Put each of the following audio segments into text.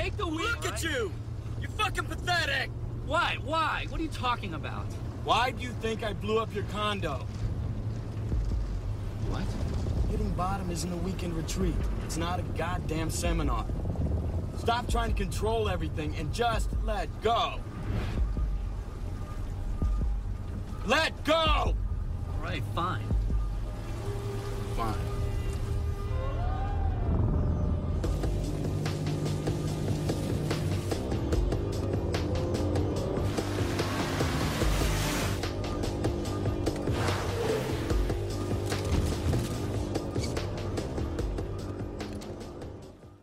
Take the wheel. Look at you! You're fucking pathetic! Why? Why? What are you talking about? Why do you think I blew up your condo? What? Hitting bottom isn't a weekend retreat. It's not a goddamn seminar. Stop trying to control everything and just let go. Let go! All right, fine. Fine.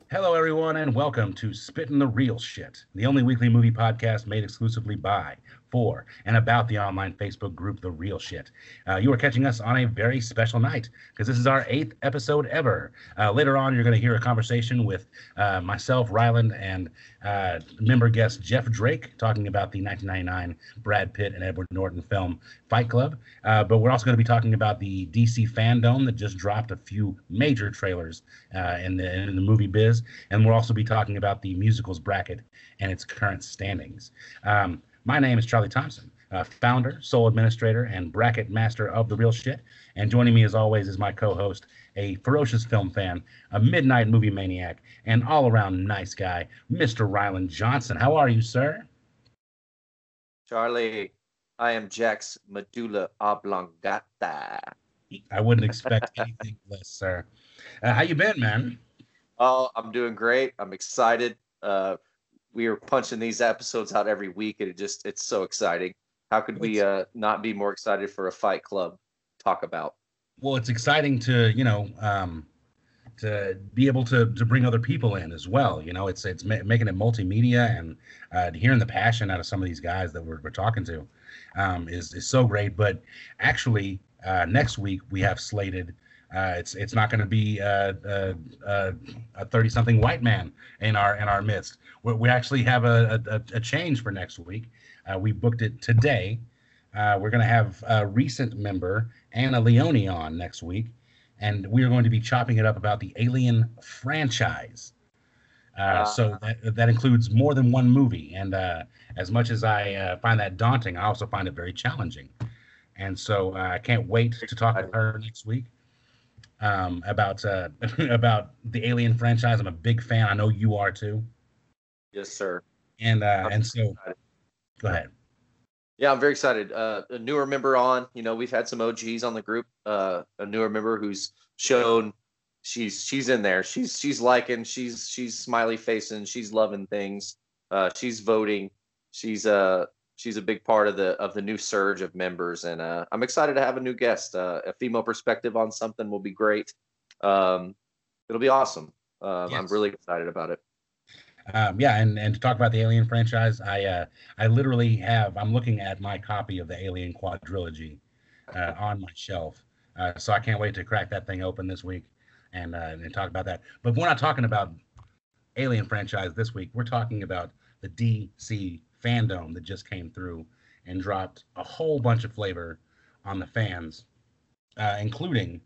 Hello, everyone, and welcome to Spittin' the Real Shit, the only weekly movie podcast made exclusively by, for, and about the online Facebook group, The Real Shit. You are catching us on a very special night, because this is our 8th episode ever. Later on, you're going to hear a conversation with myself, Rylan, and member guest Jeff Drake, talking about the 1999 Brad Pitt and Edward Norton film Fight Club. But we're also going to be talking about the DC Fandome that just dropped a few major trailers in the movie biz. And we'll also be talking about the musicals bracket and its current standings. My name is Charlie Thompson, founder, sole administrator, and bracket master of The Real Shit. And joining me, as always, is my co-host, a ferocious film fan, a midnight movie maniac, and all-around nice guy, Mr. Rylan Johnson. How are you, sir? Charlie, I am Jack's medulla oblongata. I wouldn't expect anything less, sir. How you been, man? Oh, I'm doing great. I'm excited. We are punching these episodes out every week, and it's so exciting. How could we not be more excited for a Fight Club talk about? Well, it's exciting to, to be able to bring other people in as well. You know, it's making it multimedia, and hearing the passion out of some of these guys that we're talking to is so great. But actually, next week we have slated. It's not going to be a 30-something white man in our midst. We actually have a change for next week. We booked it today. We're going to have a recent member, Anna Leone, on next week, and we are going to be chopping it up about the Alien franchise. So that includes more than one movie, and as much as I find that daunting, I also find it very challenging. And so I can't wait to talk to her next week. About the Alien franchise. I'm a big fan. I know you are too. Yes, sir. And so, go ahead. Yeah, I'm very excited. A newer member on. You know, we've had some OGs on the group. A newer member who's shown she's in there. She's liking. She's smiley facing. She's loving things. She's voting. She's a big part of the new surge of members, and I'm excited to have a new guest. A female perspective on something will be great. It'll be awesome. Yes. I'm really excited about it. Yeah, and to talk about the Alien franchise, I literally have. I'm looking at my copy of the Alien Quadrilogy on my shelf, so I can't wait to crack that thing open this week and talk about that. But we're not talking about Alien franchise this week. We're talking about the DC Fandome that just came through and dropped a whole bunch of flavor on the fans, including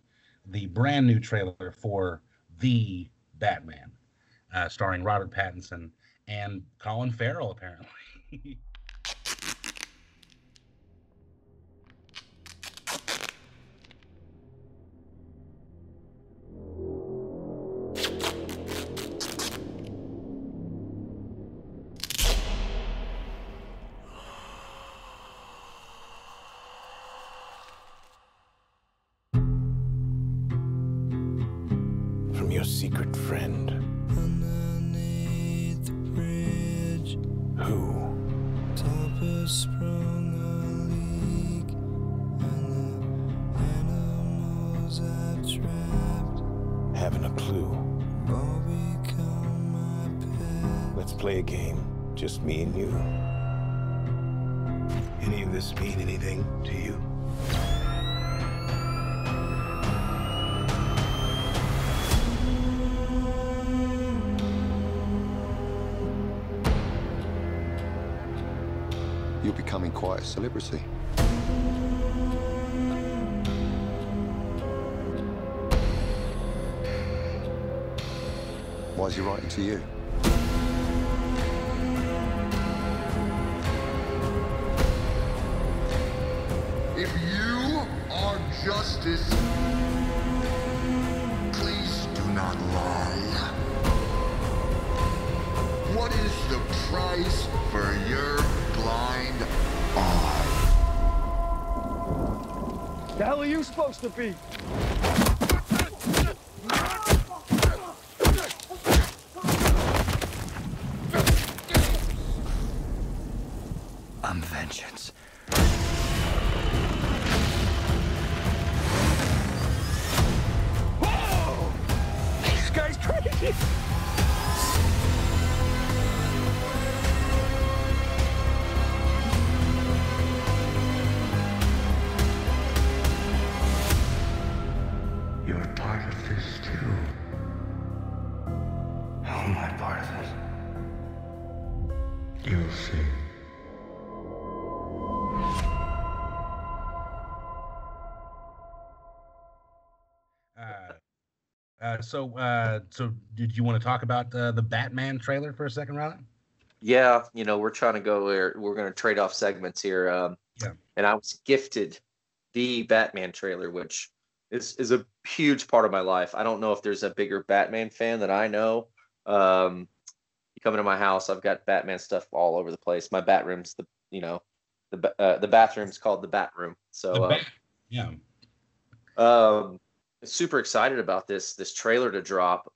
the brand new trailer for The Batman, starring Robert Pattinson and Colin Farrell, apparently. Secret friend underneath the bridge, who topper sprung a leak, and the animals I've trapped haven't a clue. All become my pet. Let's play a game, just me and you. Any of this mean anything to you? Becoming quite a celebrity. Why is he writing to you? justice. Please do not lie. What is the price for your blind eye? The hell are you supposed to be? I'm vengeance. Whoa! This guy's crazy! You're part of this too. How am I part of it? You'll see. So did you want to talk about the Batman trailer for a second, Rylan? Yeah, you know, we're trying to go there. We're going to trade off segments here. Yeah. And I was gifted the Batman trailer, which is a huge part of my life. I don't know if there's a bigger Batman fan than I know. You come into my house, I've got Batman stuff all over the place. My bat room's the, you know, the bathroom's called the bat room. So super excited about this trailer to drop.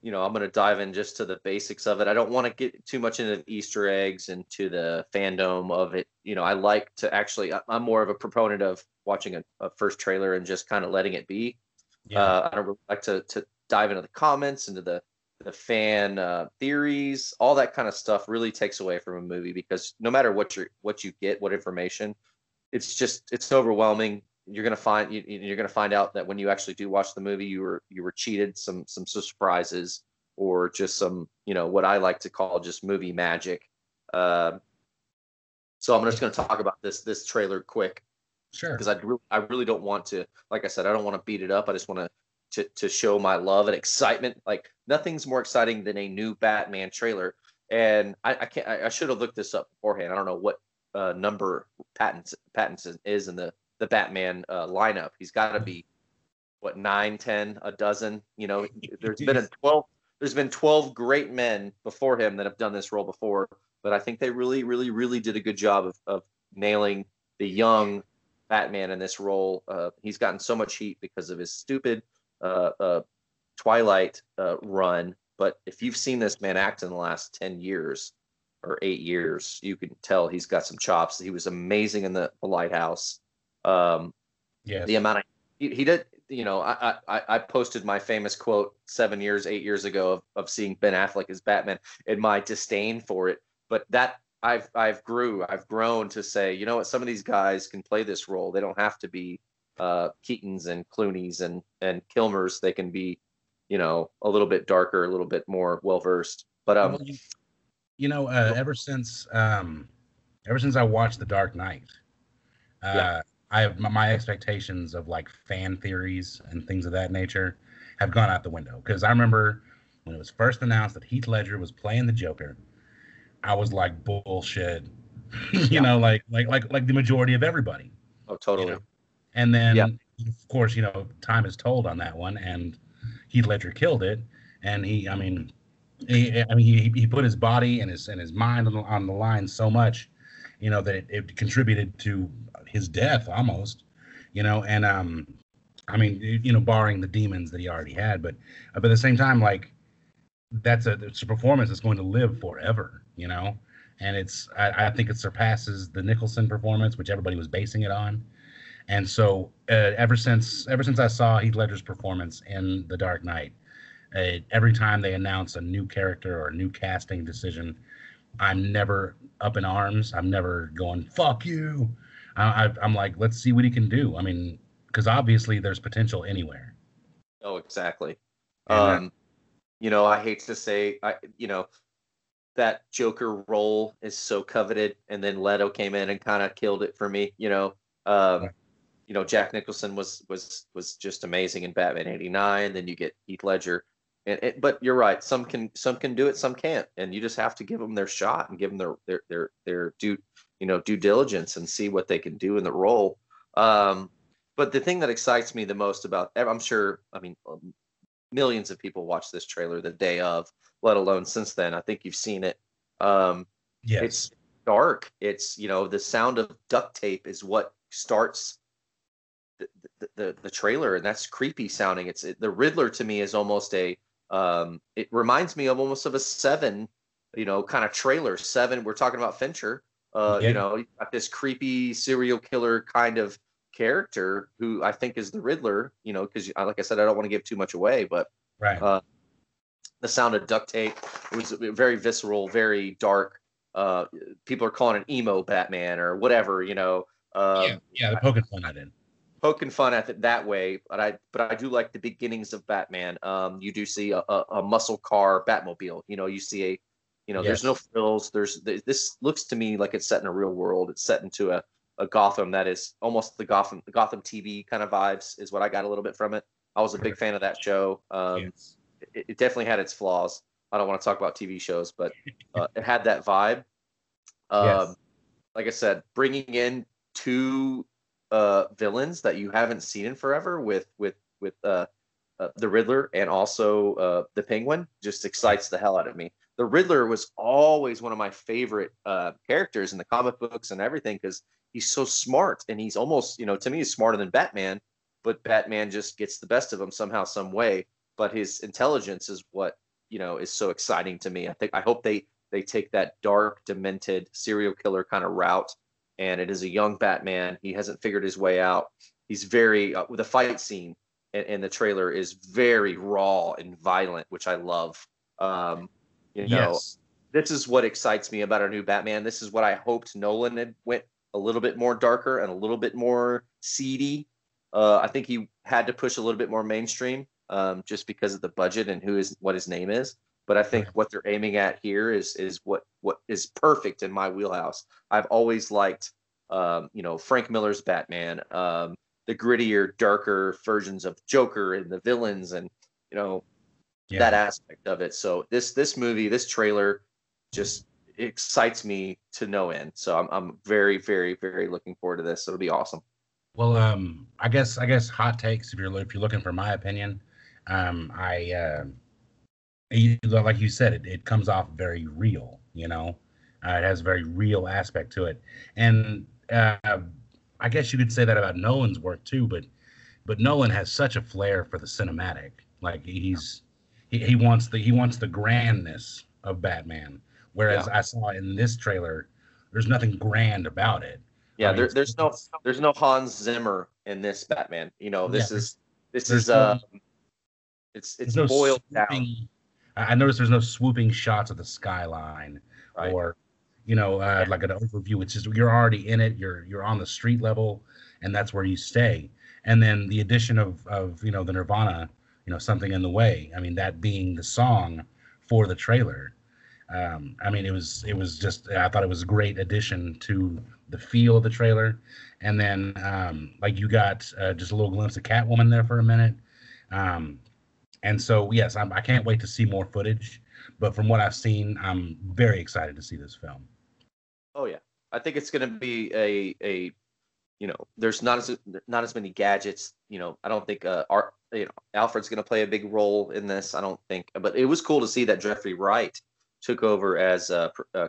You know, I'm going to dive in just to the basics of it. I don't want to get too much into Easter eggs and to the fandom of it. You know, I like to actually, I'm more of a proponent of watching a first trailer and just kind of letting it be. Yeah. I don't really like to dive into the comments, into the fan theories, all that kind of stuff really takes away from a movie, because no matter what you get, what information, it's overwhelming. You're gonna find out that when you actually do watch the movie, you were cheated some surprises, or just some, you know, what I like to call just movie magic. So I'm just gonna talk about this trailer quick, sure, because I really don't want to, like I said, I don't want to beat it up. I just want to show my love and excitement. Like, nothing's more exciting than a new Batman trailer, and I should have looked this up beforehand. I don't know what number Pattinson is in the Batman lineup. He's got to be, what, 9, 10, a dozen? You know, there's been 12 great men before him that have done this role before, but I think they really, really, really did a good job of nailing the young Batman in this role. He's gotten so much heat because of his stupid Twilight run, but if you've seen this man act in the last 10 years or 8 years, you can tell he's got some chops. He was amazing in the Lighthouse. Yeah, the amount of, he did, you know, I posted my famous quote 8 years ago of seeing Ben Affleck as Batman and my disdain for it, but that I've grown to say, you know what, some of these guys can play this role. They don't have to be Keatons and Clooney's and Kilmers. They can be, you know, a little bit darker, a little bit more well-versed, but well, you know, ever since I watched The Dark Knight, yeah. My expectations of like fan theories and things of that nature have gone out the window, because I remember when it was first announced that Heath Ledger was playing the Joker, I was like, bullshit, you yeah. know, like the majority of everybody. Oh, totally. You know? And then yeah. of course, you know, time is told on that one, and Heath Ledger killed it, and he put his body and his mind on the line so much, you know, that it contributed to his death almost, you know. And I mean, you know, barring the demons that he already had, but at the same time, like, it's a performance that's going to live forever, you know. And I think it surpasses the Nicholson performance, which everybody was basing it on. And so ever since I saw Heath Ledger's performance in The Dark Knight, every time they announce a new character or a new casting decision, I'm never up in arms. I'm never going, fuck you. I'm like, let's see what he can do. I mean, because obviously there's potential anywhere. Oh, exactly. You know, I hate to say, you know, that Joker role is so coveted, and then Leto came in and kind of killed it for me. You know, right. You know, Jack Nicholson was just amazing in Batman '89. Then you get Heath Ledger, but you're right. Some can do it, some can't, and you just have to give them their shot and give them their due diligence and see what they can do in the role. But the thing that excites me the most about, I'm sure, I mean, millions of people watch this trailer the day of, let alone since then. I think you've seen it. Yes. It's dark. It's, you know, the sound of duct tape is what starts the trailer, and that's creepy sounding. It's the Riddler to me is almost a, it reminds me of almost of a Seven, you know, kind of trailer. Seven, we're talking about Fincher. You know, you've got this creepy serial killer kind of character who I think is the Riddler, you know, because like I said, I don't want to give too much away, but right. The sound of duct tape, it was very visceral, very dark. People are calling it emo Batman or whatever, you know. They're poking fun at it. Poking fun at it that way, but I do like the beginnings of Batman. You do see a muscle car Batmobile, you know. You see a, you know, there's no frills. This looks to me like it's set in a real world. It's set into a Gotham that is almost the Gotham TV kind of vibes is what I got a little bit from it. I was a big fan of that show. It definitely had its flaws. I don't want to talk about TV shows, but it had that vibe. Like I said, bringing in two villains that you haven't seen in forever with the Riddler and also the Penguin just excites the hell out of me. The Riddler was always one of my favorite characters in the comic books and everything because he's so smart, and he's almost, you know, to me, he's smarter than Batman, but Batman just gets the best of him somehow, some way. But his intelligence is what, you know, is so exciting to me. I hope they take that dark, demented serial killer kind of route, and it is a young Batman. He hasn't figured his way out. He's very with a fight scene and the trailer is very raw and violent, which I love. This is what excites me about our new Batman. This is what I hoped Nolan had went a little bit more darker and a little bit more seedy. I think he had to push a little bit more mainstream just because of the budget and what his name is. But I think what they're aiming at here is what is perfect in my wheelhouse. I've always liked, you know, Frank Miller's Batman, the grittier, darker versions of Joker and the villains and, you know, that aspect of it. So this movie, this trailer just excites me to no end. So I'm very, very, very looking forward to this. It'll be awesome. Well, I guess hot takes. If you're looking for my opinion, like you said, it comes off very real. You know, it has a very real aspect to it. And I guess you could say that about Nolan's work too. But Nolan has such a flair for the cinematic. Like he wants the grandness of Batman. Whereas I saw in this trailer, there's nothing grand about it. Yeah, I mean, there's no Hans Zimmer in this Batman. You know, it's boiled down. I noticed there's no swooping shots of the skyline or, you know, like an overview. It's just you're already in it. You're on the street level, and that's where you stay. And then the addition of you know the Nirvana, you know, Something in the Way. I mean, that being the song for the trailer. I mean, it was just, I thought it was a great addition to the feel of the trailer. And then, like you got just a little glimpse of Catwoman there for a minute. And so, yes, I can't wait to see more footage, but from what I've seen, I'm very excited to see this film. Oh yeah. I think it's going to be a, you know, there's not as many gadgets, you know. I don't think Alfred's going to play a big role in this. I don't think, but it was cool to see that Jeffrey Wright took over as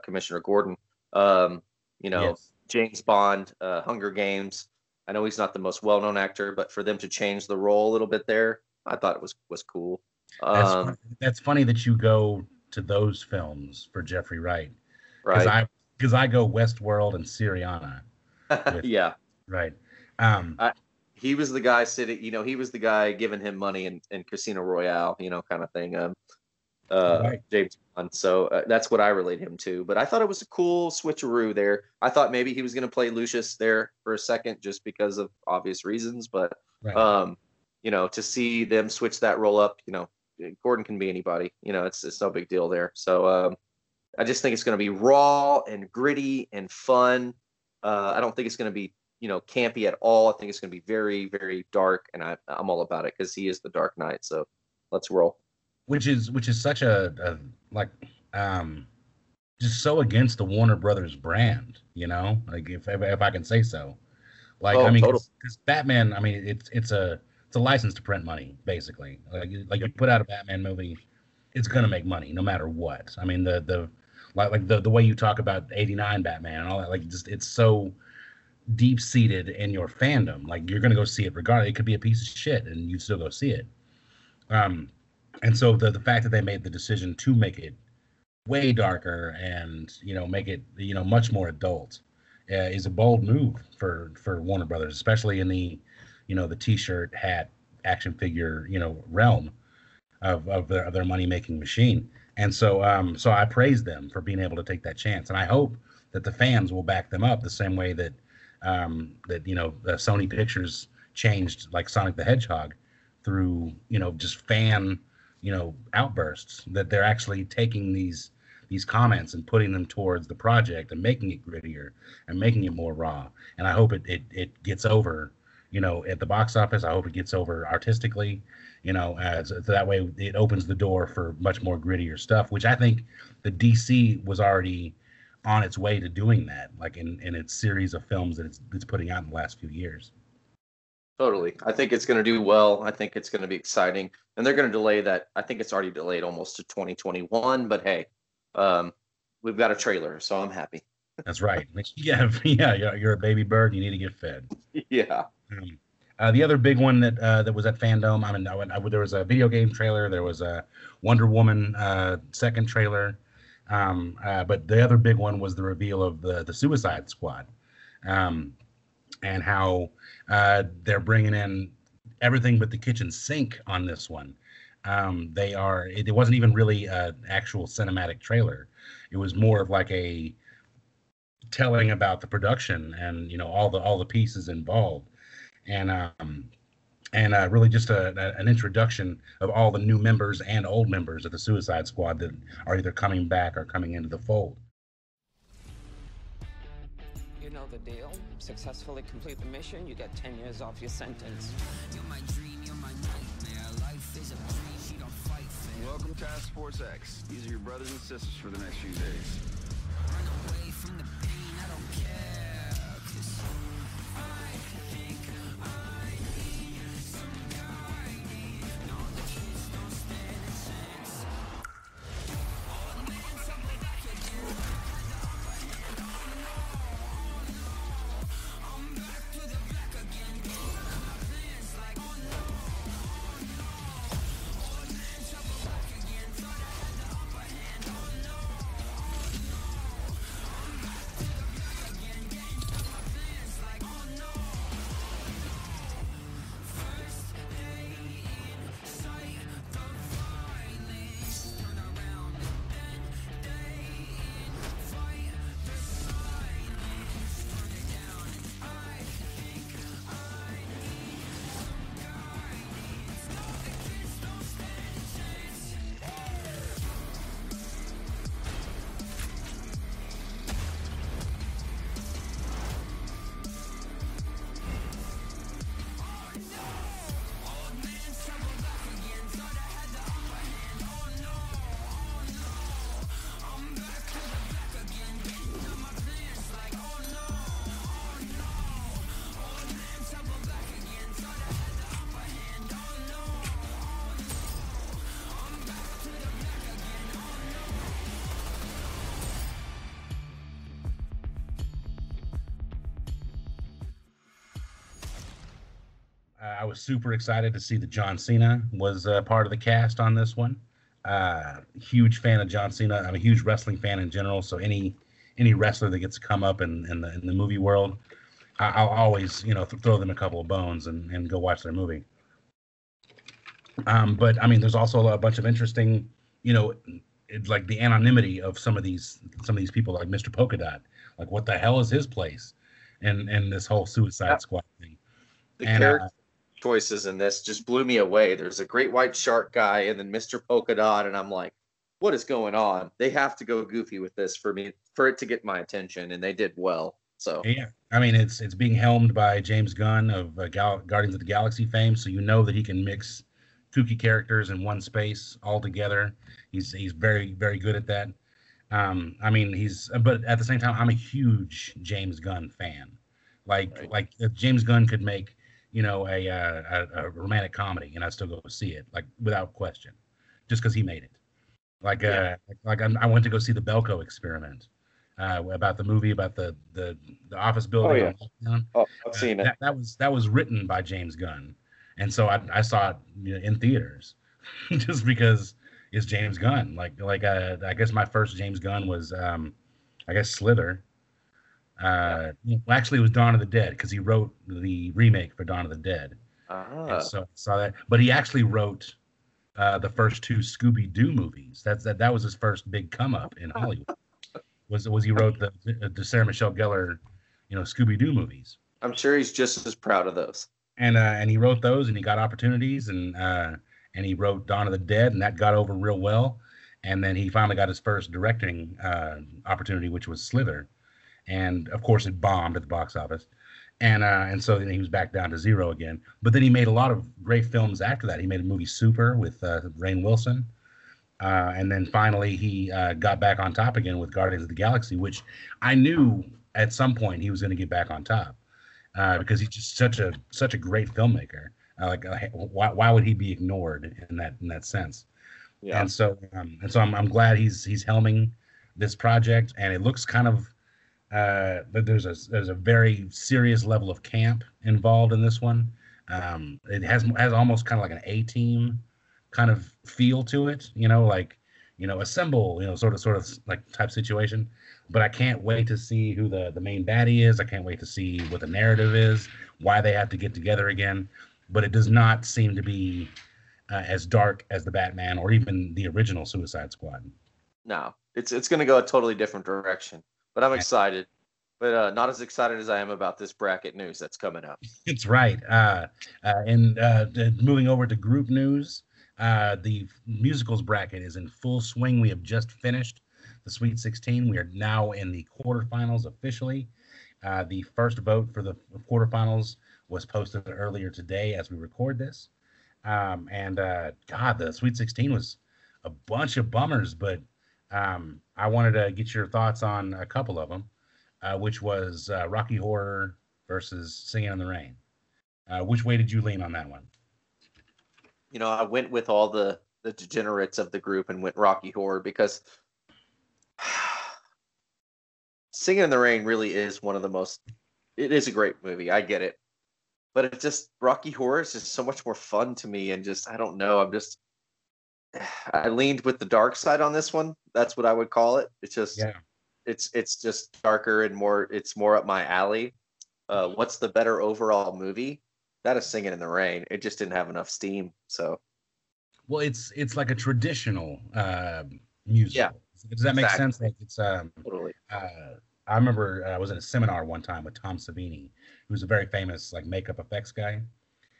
Commissioner Gordon, you know, James Bond, Hunger Games. I know he's not the most well-known actor, but for them to change the role a little bit there, I thought it was cool. That's funny that you go to those films for Jeffrey Wright. Right. Because I go Westworld and Syriana. Right. He was the guy sitting, you know, he was the guy giving him money in Casino Royale, you know, kind of thing. James Gunn. So that's what I relate him to. But I thought it was a cool switcheroo there. I thought maybe he was going to play Lucius there for a second, just because of obvious reasons. But you know, to see them switch that role up, you know, Gordon can be anybody. You know, it's no big deal there. So I just think it's going to be raw and gritty and fun. I don't think it's going to be, you know, campy at all. I think it's going to be very, very dark, and I'm all about it because he is the Dark Knight. So let's roll. Which is such a like just so against the Warner Brothers brand, you know, like if I can say so, Like, oh, I mean, because Batman, I mean, it's a license to print money, basically. Like you put out a Batman movie, it's gonna make money no matter what. I mean, the way you talk about '89 Batman and all that, like, just it's so deep seated in your fandom. Like, you're gonna go see it regardless. It could be a piece of shit, and you still go see it. And so the fact that they made the decision to make it way darker and, you know, make it, you know, much more adult is a bold move for Warner Brothers, especially in the, you know, the T-shirt, hat, action figure, you know, realm of their money making machine. And so so I praise them for being able to take that chance, and I hope that the fans will back them up the same way that that, you know, Sony Pictures changed, like, Sonic the Hedgehog through, you know, just fan, you know, outbursts, that they're actually taking these comments and putting them towards the project and making it grittier and making it more raw. And I hope it gets over, you know, at the box office. I hope it gets over artistically, you know, so that way it opens the door for much more grittier stuff, which I think the DC was already on its way to doing that, like in its series of films that it's putting out in the last few years. Totally. I think it's going to do well. I think it's going to be exciting. And they're going to delay that. I think it's already delayed almost to 2021. But hey, we've got a trailer, so I'm happy. That's right. Yeah, you're a baby bird. You need to get fed. Yeah. The other big one that was at Fandome, I mean, there was a video game trailer. There was a Wonder Woman second trailer. But the other big one was the reveal of the Suicide Squad. And how they're bringing in everything but the kitchen sink on this one. It wasn't even really an actual cinematic trailer. It was more of like a telling about the production and, you know, all the pieces involved, and really just an introduction of all the new members and old members of the Suicide Squad that are either coming back or coming into the fold. You know the deal. Successfully complete the mission, you get 10 years off your sentence. You're my dream, you're my nightmare. Life is a breeze, you don't fight fair. Welcome to Sports X. These are your brothers and sisters for the next few days. Run away from the pain, I don't care. 'Cause I think I need some guy I need. No, the kids don't stand a chance. Oh, man, something I can do. I was super excited to see that John Cena was part of the cast on this one. Huge fan of John Cena. I'm a huge wrestling fan in general, so any wrestler that gets to come up in the movie world, I'll always, you know, throw them a couple of bones and go watch their movie. But I mean, there's also a bunch of interesting, you know, it's like the anonymity of some of these people, like Mr. Polka Dot. Like, what the hell is his place in this whole Suicide Squad thing? The character choices in this just blew me away. There's a great white shark guy and then Mr. Polka Dot, and I'm like, what is going on? They have to go goofy with this for it to get my attention, and they did well. So yeah, I mean, it's being helmed by James Gunn of Guardians of the Galaxy fame, so you know that he can mix kooky characters in one space all together. He's very, very good at that. I mean, but at the same time, I'm a huge James Gunn fan. Like if James Gunn could make, you know, a romantic comedy, and I still go see it, like, without question, just because he made it. I went to go see the Belko Experiment, about the movie about the office building. Oh, yeah. On oh, I've seen it. That was written by James Gunn, and so I saw it in theaters, just because it's James Gunn. I guess my first James Gunn was Slither. Well, actually, it was Dawn of the Dead, because he wrote the remake for Dawn of the Dead. And so I saw that, but he actually wrote the first two Scooby-Doo movies. That was his first big come up in Hollywood. Was he wrote the Sarah Michelle Gellar, Scooby-Doo movies? I'm sure he's just as proud of those. And he wrote those, and he got opportunities, and he wrote Dawn of the Dead, and that got over real well. And then he finally got his first directing opportunity, which was Slither. And of course, it bombed at the box office, and so then he was back down to zero again. But then he made a lot of great films after that. He made a movie Super with Rainn Wilson, and then finally he got back on top again with Guardians of the Galaxy, which I knew at some point he was going to get back on top, because he's just such a great filmmaker. Why would he be ignored in that sense? Yeah. And so I'm glad he's helming this project, and it looks kind of. But there's a very serious level of camp involved in this one. It has almost kind of like an A-team kind of feel to it, assemble, sort of like type situation. But I can't wait to see who the main baddie is. I can't wait to see what the narrative is, why they have to get together again. But it does not seem to be as dark as the Batman or even the original Suicide Squad. No, it's going to go a totally different direction. But I'm excited, but not as excited as I am about this bracket news that's coming up. It's right. And moving over to group news, the musicals bracket is in full swing. We have just finished the Sweet 16. We are now in the quarterfinals officially. The first vote for the quarterfinals was posted earlier today as we record this. The Sweet 16 was a bunch of bummers, but... I wanted to get your thoughts on a couple of them, which was Rocky Horror versus Singing in the Rain. Which way did you lean on that one? I went with all the degenerates of the group and went Rocky Horror because Singing in the Rain really is one of the most... It is a great movie. I get it. But it's just... Rocky Horror is just so much more fun to me and just... I don't know. I'm just... I leaned with the dark side on this one. That's what I would call it. It's just, it's just darker and more. It's more up my alley. What's the better overall movie? That is Singing in the Rain. It just didn't have enough steam. So, well, it's like a traditional musical. Yeah, does that make sense? Like it's totally. I remember I was at a seminar one time with Tom Savini, who's a very famous like makeup effects guy.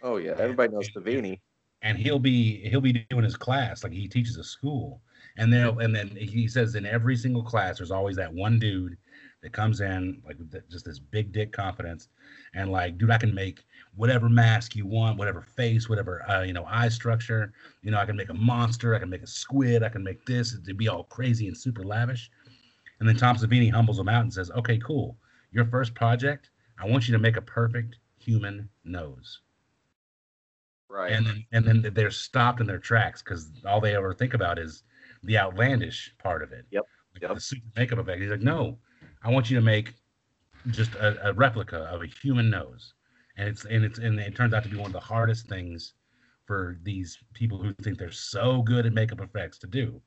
Oh yeah, everybody knows Savini. And he'll be doing his class, like he teaches a school, and then he says in every single class there's always that one dude that comes in like with just this big dick confidence, and like, dude, I can make whatever mask you want, whatever face, whatever eye structure, I can make a monster, I can make a squid, I can make this. It'd be all crazy and super lavish. And then Tom Savini humbles him out and says, "Okay, cool. Your first project, I want you to make a perfect human nose." Right. And then they're stopped in their tracks because all they ever think about is the outlandish part of it. Yep. The super makeup effect. He's like, "No, I want you to make just a replica of a human nose." And it turns out to be one of the hardest things for these people who think they're so good at makeup effects to do.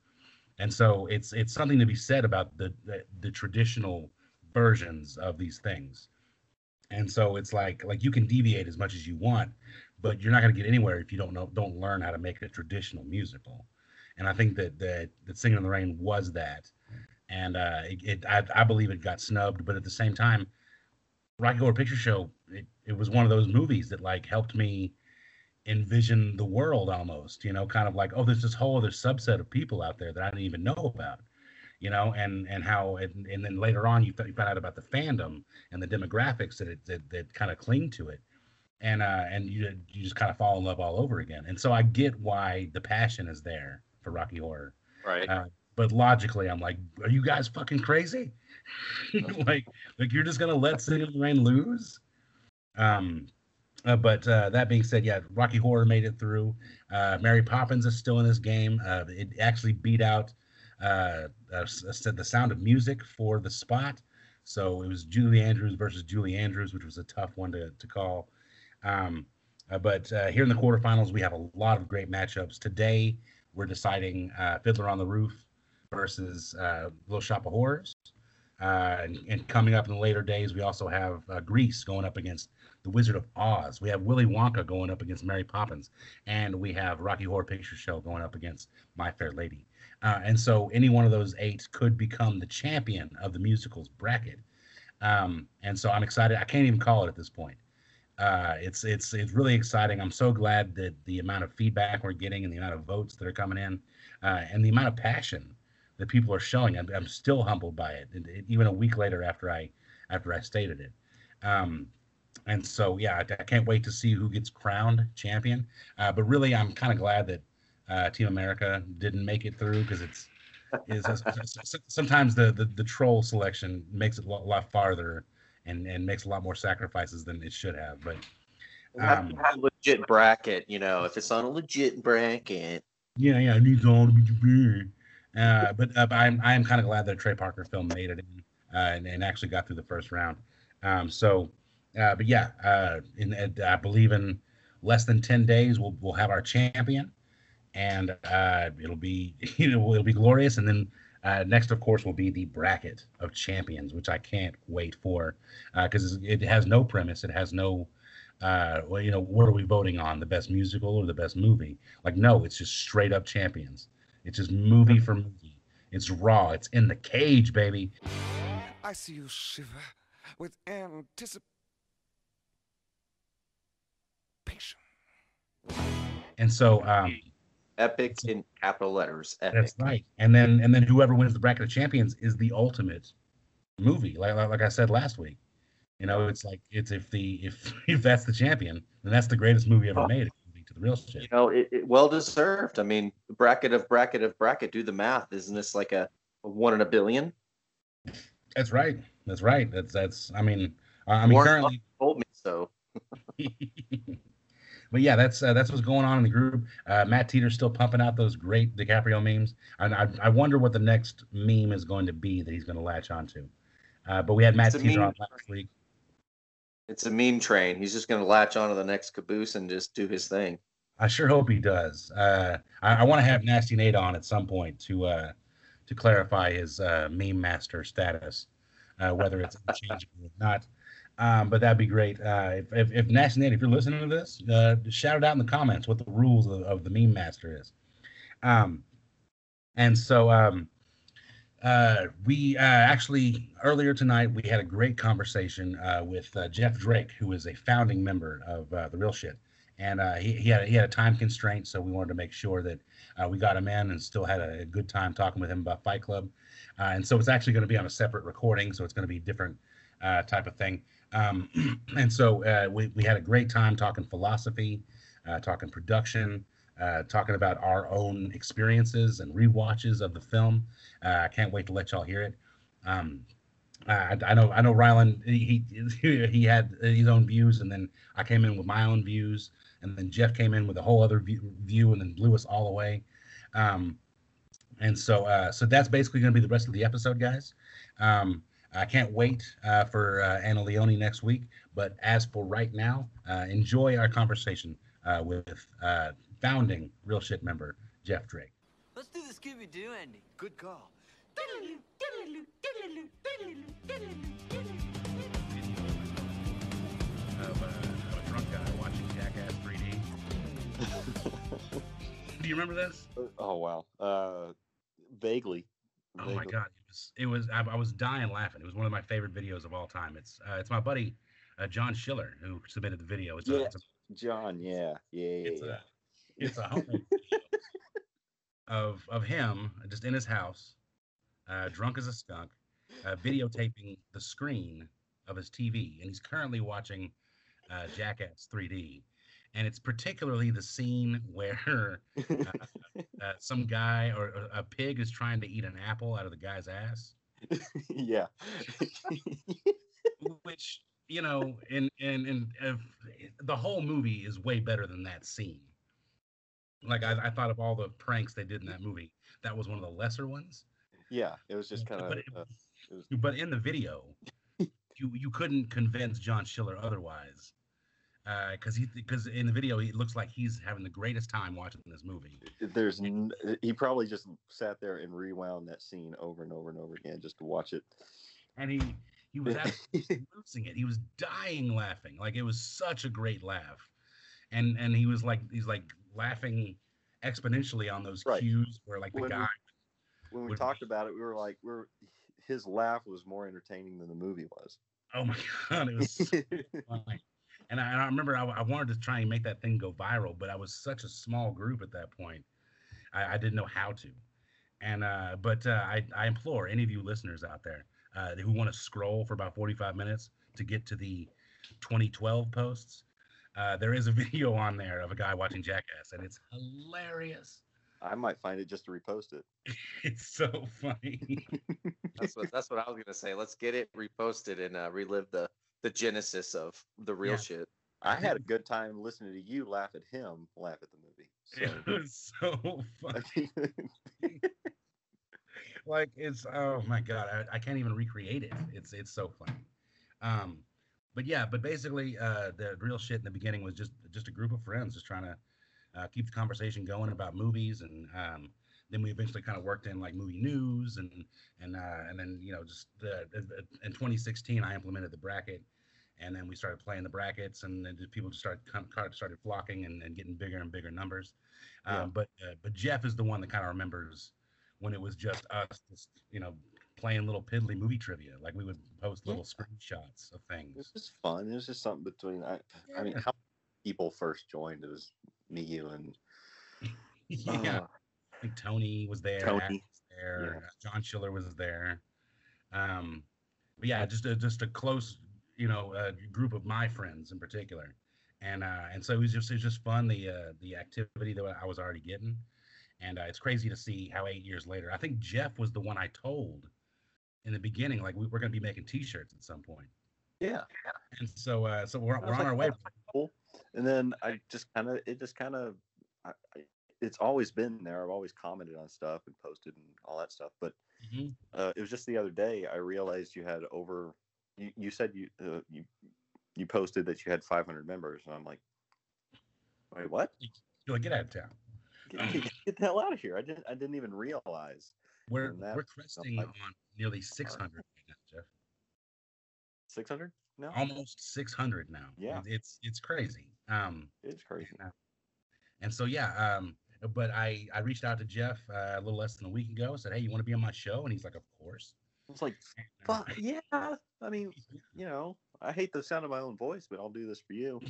And so it's something to be said about the traditional versions of these things. And so it's like you can deviate as much as you want, but you're not going to get anywhere if you don't learn how to make a traditional musical. And I think that Singing in the Rain was that. And I believe it got snubbed, but at the same time, Rocky Horror Picture Show, it was one of those movies that like helped me envision the world almost, kind of like, oh, there's this whole other subset of people out there that I didn't even know about, and how, and then later on you found out about the fandom and the demographics that kind of cling to it. And you just kind of fall in love all over again. And so I get why the passion is there for Rocky Horror. Right. But logically, I'm like, are you guys fucking crazy? like you're just going to let Singing in the Rain lose? But that being said, yeah, Rocky Horror made it through. Mary Poppins is still in this game. It actually beat out The Sound of Music for the spot. So it was Julie Andrews versus Julie Andrews, which was a tough one to call. But here in the quarterfinals, we have a lot of great matchups. Today, we're deciding Fiddler on the Roof versus Little Shop of Horrors. And coming up in the later days, we also have Grease going up against The Wizard of Oz. We have Willy Wonka going up against Mary Poppins. And we have Rocky Horror Picture Show going up against My Fair Lady. And so any one of those eight could become the champion of the musicals bracket. And so I'm excited. I can't even call it at this point. It's really exciting. I'm so glad that the amount of feedback we're getting and the amount of votes that are coming in and the amount of passion that people are showing. I'm still humbled by it, even a week later after I stated it. And so, yeah, I can't wait to see who gets crowned champion. But really, I'm kind of glad that Team America didn't make it through, because it's sometimes the troll selection makes it a lot farther and makes a lot more sacrifices than it should have. But a legit bracket, you know, if it's on a legit bracket, yeah, it needs all to be big. But I'm kind of glad that a Trey Parker film made it in and actually got through the first round. I believe in less than 10 days we'll have our champion, and it'll be glorious. And then next, of course, will be the bracket of champions, which I can't wait for, because it has no premise. It has no, what are we voting on? The best musical or the best movie? Like, no, it's just straight up champions. It's just movie for movie. It's raw. It's in the cage, baby. I see you shiver with anticipation. And so, epic in capital letters. Epic. That's right. And then whoever wins the bracket of champions is the ultimate movie. Like I said last week, you know, it's like if that's the champion, then that's the greatest movie ever made. To the real shit. You know, it well deserved. I mean, bracket of bracket of bracket. Do the math. Isn't this like a 1 in a billion? That's right. That's right. That's. I mean, Warren currently told me so. But yeah, that's what's going on in the group. Matt Teeter's still pumping out those great DiCaprio memes, and I wonder what the next meme is going to be that he's going to latch onto. But we had Matt Teeter on last week. It's a meme train. He's just going to latch onto the next caboose and just do his thing. I sure hope he does. I want to have Nasty Nate on at some point to clarify his meme master status, whether it's unchangeable or not. But that'd be great. If Nasty Nate, if you're listening to this, shout it out in the comments what the rules of the meme master is. We actually, earlier tonight, we had a great conversation with Jeff Drake, who is a founding member of The Real Shit. And he had a time constraint, so we wanted to make sure that we got him in and still had a good time talking with him about Fight Club. And so it's actually going to be on a separate recording, so it's going to be a different type of thing. And so we had a great time talking philosophy, talking production, talking about our own experiences and rewatches of the film. I can't wait to let y'all hear it. I know Rylan, he had his own views, and then I came in with my own views, and then Jeff came in with a whole other view and then blew us all away. So that's basically going to be the rest of the episode, guys. I can't wait for Anna Leone next week, but as for right now, enjoy our conversation with founding Real Shit member Jeff Drake. Let's do the Scooby-Doo ending. Good call. Diddle-loo, diddle-loo, diddle-loo, diddle-loo, diddle-loo, diddle-loo. Of a drunk guy watching Jackass 3D. Do you remember this? Oh wow, vaguely. Oh my god, it was. I was dying laughing. It was one of my favorite videos of all time. It's my buddy John Schiller who submitted the video. It's a home of him just in his house, drunk as a skunk, videotaping the screen of his TV, and he's currently watching Jackass 3D, and it's particularly the scene where some guy or a pig is trying to eat an apple out of the guy's ass. Yeah, which you know, and if the whole movie is way better than that scene. Like, I thought of all the pranks they did in that movie, that was one of the lesser ones. Yeah, it was just kind of... But in the video, you couldn't convince John Schiller otherwise. Because in the video, it looks like he's having the greatest time watching this movie. He probably just sat there and rewound that scene over and over and over again just to watch it. And he was absolutely losing it. He was dying laughing. Like, it was such a great laugh. And he was like, he's like laughing exponentially on those cues where like the guy. When we talked about it, we were like, his laugh was more entertaining than the movie was. Oh my God, it was so funny. And I remember I wanted to try and make that thing go viral, but I was such a small group at that point. I didn't know how to. And I implore any of you listeners out there who want to scroll for about 45 minutes to get to the 2012 posts. There is a video on there of a guy watching Jackass, and it's hilarious. I might find it just to repost it. It's so funny. That's what I was going to say. Let's get it reposted and relive the genesis of the real shit. I had a good time listening to you laugh at him, laugh at the movie. So. It was so funny. Like, it's, oh my God, I can't even recreate it. It's so funny. But basically the real shit in the beginning was just a group of friends just trying to keep the conversation going about movies. And then we eventually kind of worked in like movie news and then in 2016, I implemented the bracket, and then we started playing the brackets, and then people just started flocking and getting bigger and bigger numbers. But Jeff is the one that kind of remembers when it was just us, playing little piddly movie trivia. Like, we would post little screenshots of things. It was just fun. It was just something between... I mean, how people first joined, it was me, you, and... Yeah. I think Tony was there. John Schiller was there. Just a close, group of my friends in particular. And so it was just fun, the activity that I was already getting. And it's crazy to see how 8 years later, I think Jeff was the one I told in the beginning, like, we're going to be making T-shirts at some point. Yeah. And so we're on our way. Cool. And then it's always been there. I've always commented on stuff and posted and all that stuff. But it was just the other day I realized you had over, you said you posted that you had 500 members. And I'm like, wait, what? You're like, get out of town. Get the hell out of here. I didn't even realize. We're cresting on nearly 600 right now, Jeff. 600? No. Almost 600 now. Yeah. It's crazy. It's crazy. And so, but I reached out to Jeff a little less than a week ago. Said, hey, you want to be on my show? And he's like, of course. I was like, fuck, yeah. I mean, I hate the sound of my own voice, but I'll do this for you.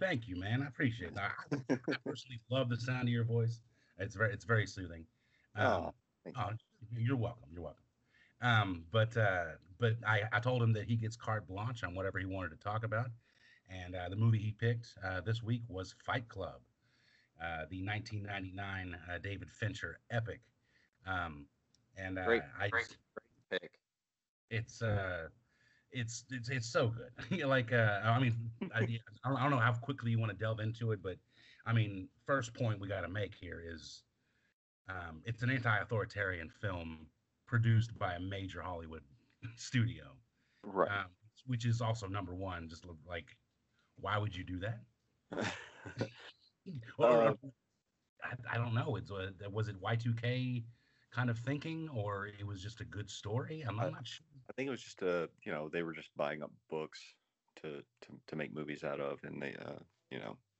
Thank you, man. I appreciate that. I personally love the sound of your voice. It's very soothing. You're welcome. You're welcome. But I told him that he gets carte blanche on whatever he wanted to talk about. And the movie he picked this week was Fight Club, the 1999 David Fincher epic. Great pick. It's so good. Like, I mean, I don't know how quickly you want to delve into it, but I mean, first point we got to make here is it's an anti-authoritarian film produced by a major Hollywood studio, right? Which is also number one. Just like, why would you do that? I don't know. Was it Y2K? Kind of thinking, or it was just a good story? I'm not sure. I think it was just they were just buying up books to make movies out of, and they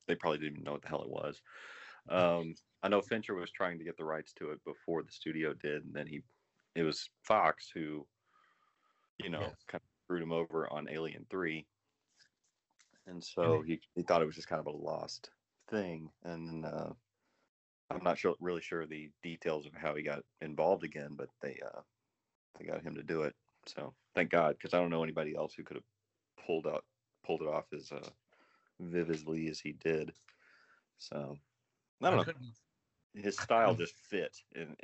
they probably didn't even know what the hell it was. I know Fincher was trying to get the rights to it before the studio did, and then it was Fox who kind of screwed him over on Alien 3, and so he thought it was just kind of a lost thing, and then. I'm not really sure the details of how he got involved again, but they got him to do it. So thank God, because I don't know anybody else who could have pulled it off as vividly as he did. So I don't know. His style just fit, and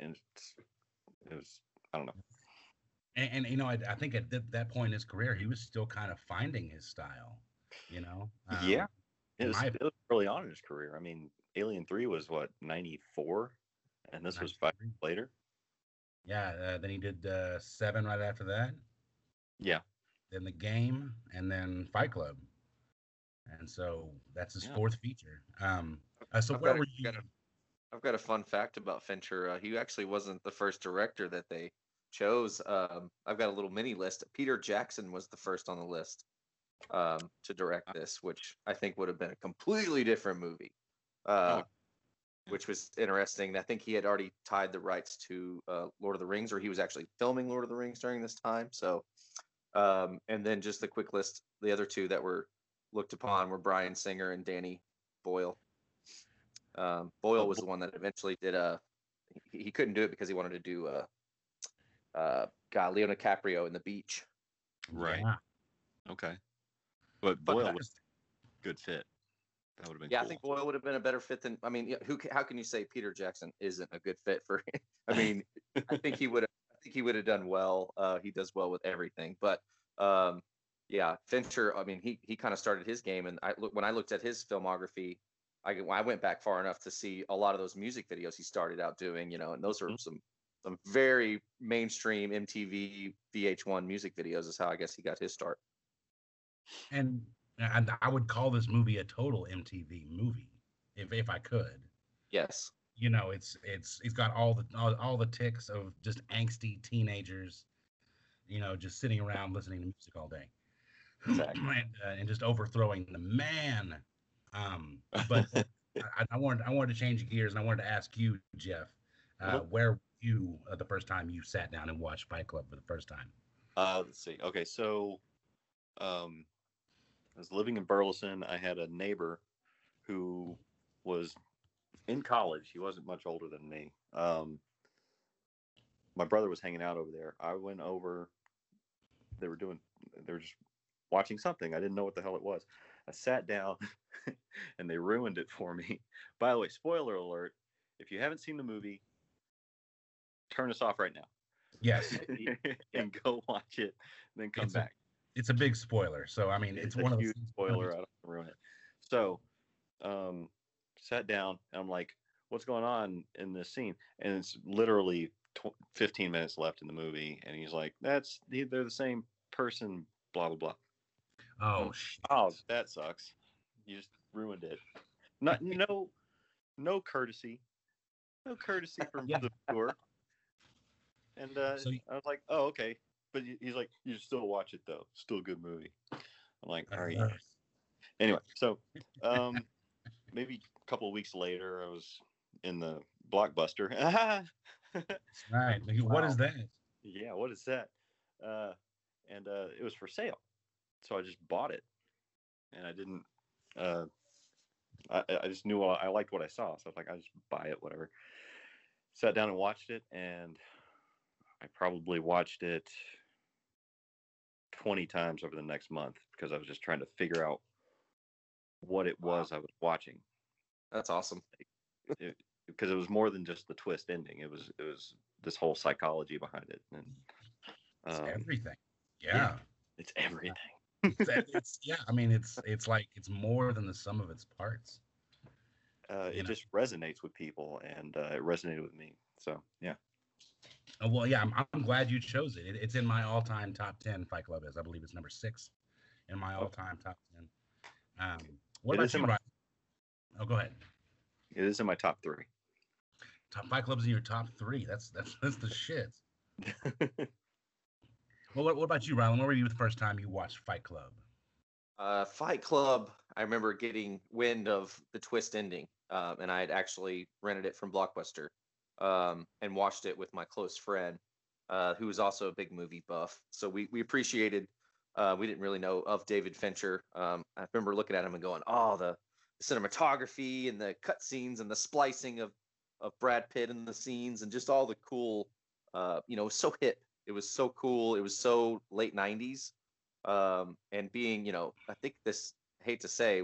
it was I don't know. And you know, I think at that point in his career, he was still kind of finding his style, you know? Yeah. It was early on in his career. I mean, Alien 3 was, what, 94? And this was 5 years later? Yeah, then he did 7 right after that. Yeah. Then The Game, and then Fight Club. And so that's his fourth feature. I've got a fun fact about Fincher. He actually wasn't the first director that they chose. I've got a little mini list. Peter Jackson was the first on the list to direct this, which I think would have been a completely different movie, which was interesting. I think he had already tied the rights to Lord of the Rings, or he was actually filming Lord of the Rings during this time. So, and then just the quick list, the other two that were looked upon were Bryan Singer and Danny Boyle. Boyle was the one that eventually did he couldn't do it because he wanted to do Leonardo DiCaprio in The Beach. Right. Yeah. Okay. But Boyle was a good fit. That would have been cool. I think Boyle would have been a better fit than, I mean, how can you say Peter Jackson isn't a good fit for him? I mean, I think he would have done well. He does well with everything, but Fincher, I mean, he kind of started his game, and when I looked at his filmography, I went back far enough to see a lot of those music videos he started out doing, you know, and those are some very mainstream MTV VH1 music videos is how I guess he got his start. And I would call this movie a total MTV movie if I could. Yes. You know, it's got all the ticks of just angsty teenagers, you know, just sitting around listening to music all day. Exactly. and just overthrowing the man. But I wanted to change gears, and I wanted to ask you, Jeff, where were you the first time you sat down and watched Fight Club for the first time? Let's see. Okay, so I was living in Burleson. I had a neighbor who was in college. He wasn't much older than me. My brother was hanging out over there. I went over. They were just watching something. I didn't know what the hell it was. I sat down, and they ruined it for me. By the way, spoiler alert, if you haven't seen the movie, turn us off right now. Yes. And go watch it, and then come back. It's a big spoiler. So, I mean, it's one of the huge spoiler. I don't want to ruin it. So, sat down, and I'm like, what's going on in this scene? And it's literally 15 minutes left in the movie, and he's like, they're the same person, blah, blah, blah. Oh, shit. Oh, that sucks. You just ruined it. No courtesy. No courtesy from the viewer. And I was like, oh, okay. But he's like, you still watch it, though. Still a good movie. I'm like, all right. Anyway, so maybe a couple of weeks later, I was in the Blockbuster. Right. What is that? Yeah, what is that? And it was for sale. So I just bought it, and I didn't. I just knew I liked what I saw, so I was like, I just buy it, whatever. Sat down and watched it, and I probably watched it 20 times over the next month because I was just trying to figure out what it was I was watching. That's awesome. Because it was more than just the twist ending. It was this whole psychology behind it, and it's everything. Yeah, it's everything. It's like it's more than the sum of its parts. It just resonates with people, and it resonated with me. So yeah. Well, yeah, I'm glad you chose it. It's in my all-time top 10. Fight Club is, I believe, it's number 6 in my all-time top 10. What about you, Ryan? Oh, go ahead. It is in my top 3. Fight Club's in your top 3. That's the shit. Well, what about you, Rylan? Where were you the first time you watched Fight Club? Fight Club, I remember getting wind of the twist ending, and I had actually rented it from Blockbuster and watched it with my close friend, who was also a big movie buff. So we appreciated, we didn't really know of David Fincher. I remember looking at him and going, oh, the cinematography and the cutscenes and the splicing of Brad Pitt in the scenes and just all the cool, so hip. It was so cool. It was so late 90s. And being, I think this hate to say,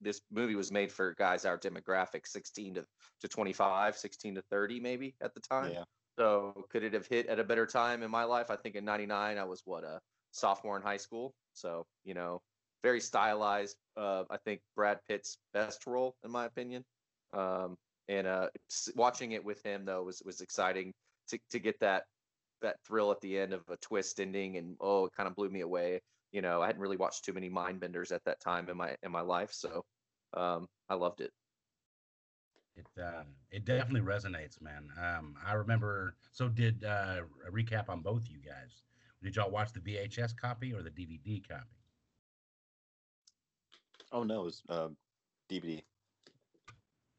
this movie was made for guys our demographic, 16 to 25, 16 to 30 maybe at the time. Yeah. So could it have hit at a better time in my life? I think in 99, I was a sophomore in high school. So, you know, very stylized. I think Brad Pitt's best role, in my opinion. And watching it with him, though, was exciting to get that thrill at the end of a twist ending. And, oh, it kind of blew me away. You know, I hadn't really watched too many Mindbenders at that time in my life. So I loved it. It definitely resonates, man. I remember, so did a recap on both you guys. Did y'all watch the VHS copy or the DVD copy? Oh, no, it was DVD.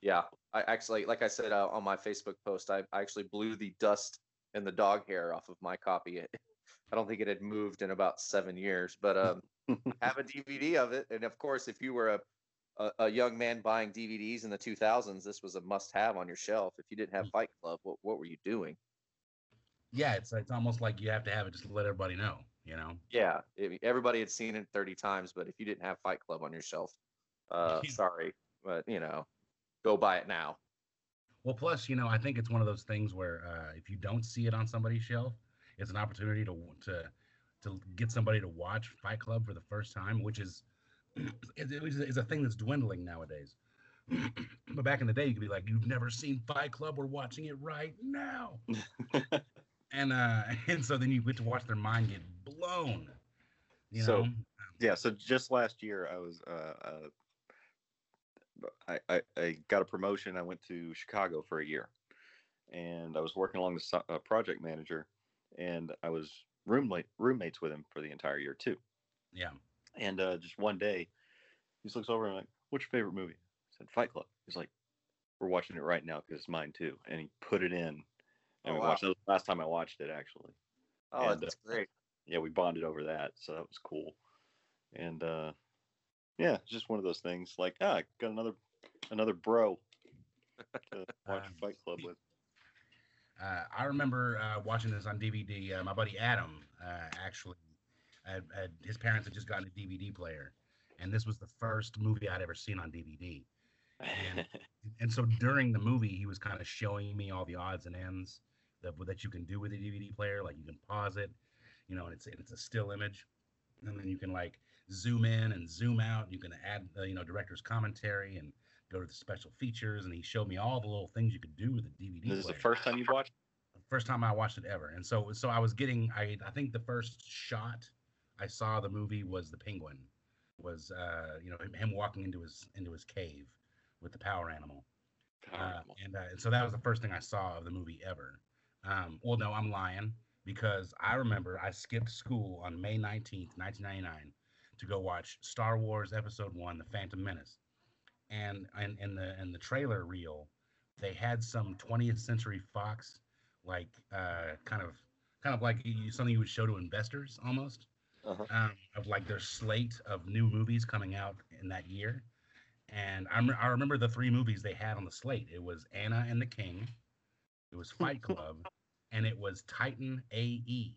Yeah, I actually, like I said on my Facebook post, I actually blew the dust and the dog hair off of my copy. I don't think it had moved in about 7 years, but I have a DVD of it. And of course, if you were a young man buying DVDs in the 2000s, this was a must-have on your shelf. If you didn't have Fight Club, what were you doing? Yeah, it's almost like you have to have it just to let everybody know, you know? Yeah, everybody had seen it 30 times, but if you didn't have Fight Club on your shelf, sorry, but, you know, go buy it now. Well, plus, you know, I think it's one of those things where if you don't see it on somebody's shelf, it's an opportunity to get somebody to watch Fight Club for the first time, which is... It's a thing that's dwindling nowadays. But back in the day, you could be like, you've never seen Fight Club, we're watching it right now. and so then you get to watch their mind get blown. You know? Yeah, so just last year, I was I got a promotion. I went to Chicago for a year. And I was working along the project manager, and I was roommates with him for the entire year, too. Yeah. And just one day, he just looks over and I'm like, what's your favorite movie? I said, Fight Club. He's like, we're watching it right now because it's mine too. And he put it in. And we watched it. That was the last time I watched it, actually. Oh, and, that's great. Yeah, we bonded over that. So that was cool. And yeah, it's just one of those things like, I got another bro to watch Fight Club with. I remember watching this on DVD. My buddy Adam actually. His parents had just gotten a DVD player, and this was the first movie I'd ever seen on DVD. And so during the movie, he was kind of showing me all the odds and ends that you can do with a DVD player. Like, you can pause it, you know, and it's a still image. And then you can, like, zoom in and zoom out. You can add, director's commentary and go to the special features. And he showed me all the little things you could do with a DVD player. This is the first time you've watched it? First time I watched it ever. And so I was getting, I think the first shot I saw the movie was the penguin, him walking into his cave with the power animal. And so that was the first thing I saw of the movie ever. Well, no, I'm lying, because I remember I skipped school on May 19th, 1999 to go watch Star Wars Episode I, The Phantom Menace. And in the trailer reel, they had some 20th Century Fox, like kind of like something you would show to investors almost. Uh-huh. Of like their slate of new movies coming out in that year. And I remember the three movies they had on the slate. It was Anna and the King, it was Fight Club, and it was Titan A.E.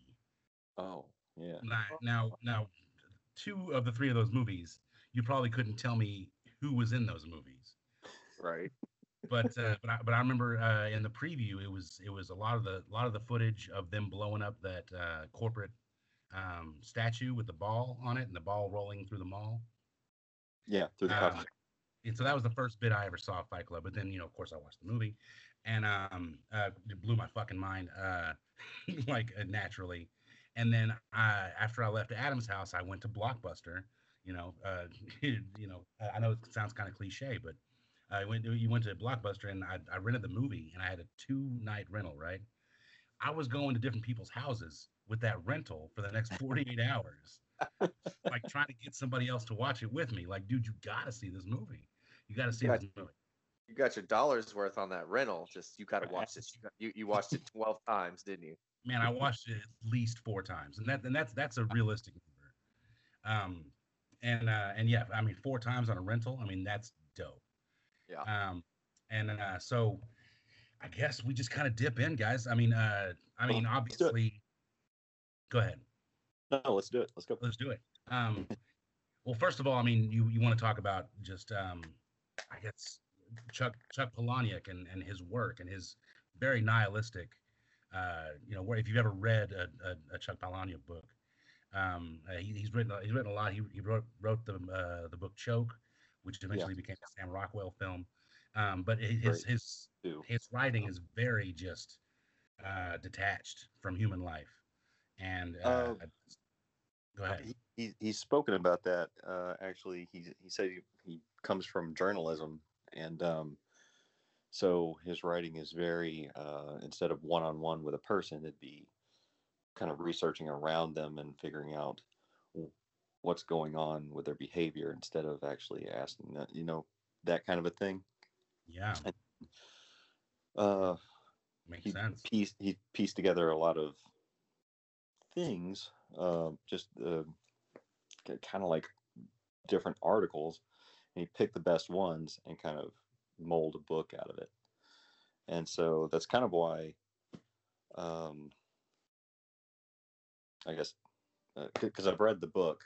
Oh, yeah. Now, two of the three of those movies, you probably couldn't tell me who was in those movies. Right. But I remember in the preview, it was a lot of the footage of them blowing up that corporate statue with the ball on it and the ball rolling through the mall. Yeah, through the coffee. And so that was the first bit I ever saw of Fight Club. But then, you know, of course, I watched the movie, and it blew my fucking mind, naturally. And then after I left Adam's house, I went to Blockbuster. You know, I know it sounds kind of cliche, but you went to Blockbuster, and I rented the movie, and I had a 2-night rental. Right, I was going to different people's houses with that rental for the next 48 hours, like trying to get somebody else to watch it with me. Like, dude, you got to see this movie. You got your dollar's worth on that rental. Just, you got to watch this. You watched it 12 times, didn't you? Man, I watched it at least 4 times. And that's a realistic number. And yeah, I mean, 4 times on a rental. I mean, that's dope. Yeah. So I guess we just kind of dip in, guys. I mean, obviously, go ahead. No, let's do it. Let's go. Let's do it. Well, first of all, I mean, you want to talk about just, I guess, Chuck Palahniuk and his work and his very nihilistic, where if you've ever read a Chuck Palahniuk book, he's written a lot. He wrote the book Choke, which eventually became a Sam Rockwell film. But his writing is very just detached from human life. And go ahead. He's spoken about that. Actually, he said he comes from journalism, and so his writing is very instead of one-on-one with a person, it'd be kind of researching around them and figuring out what's going on with their behavior instead of actually asking that, that kind of a thing. Yeah. And, makes sense. He pieced together a lot of things, just kind of like different articles, and he picked the best ones and kind of mold a book out of it. And so that's kind of why, I guess, because I've read the book,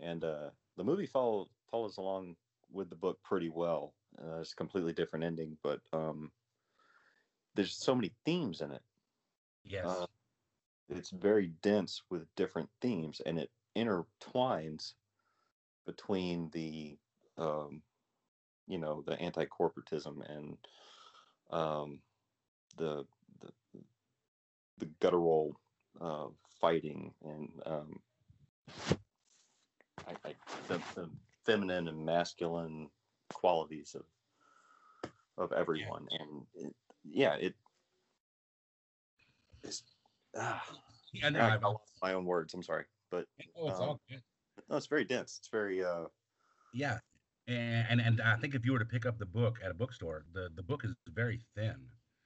and the movie follows along with the book pretty well. It's a completely different ending, but there's so many themes in it. Yes. It's very dense with different themes, and it intertwines between the, the anti-corporatism and the guttural fighting and the feminine and masculine qualities of everyone. And I lost my own words. I'm sorry, but it's all good. No, it's very dense. It's very and I think if you were to pick up the book at a bookstore, the book is very thin.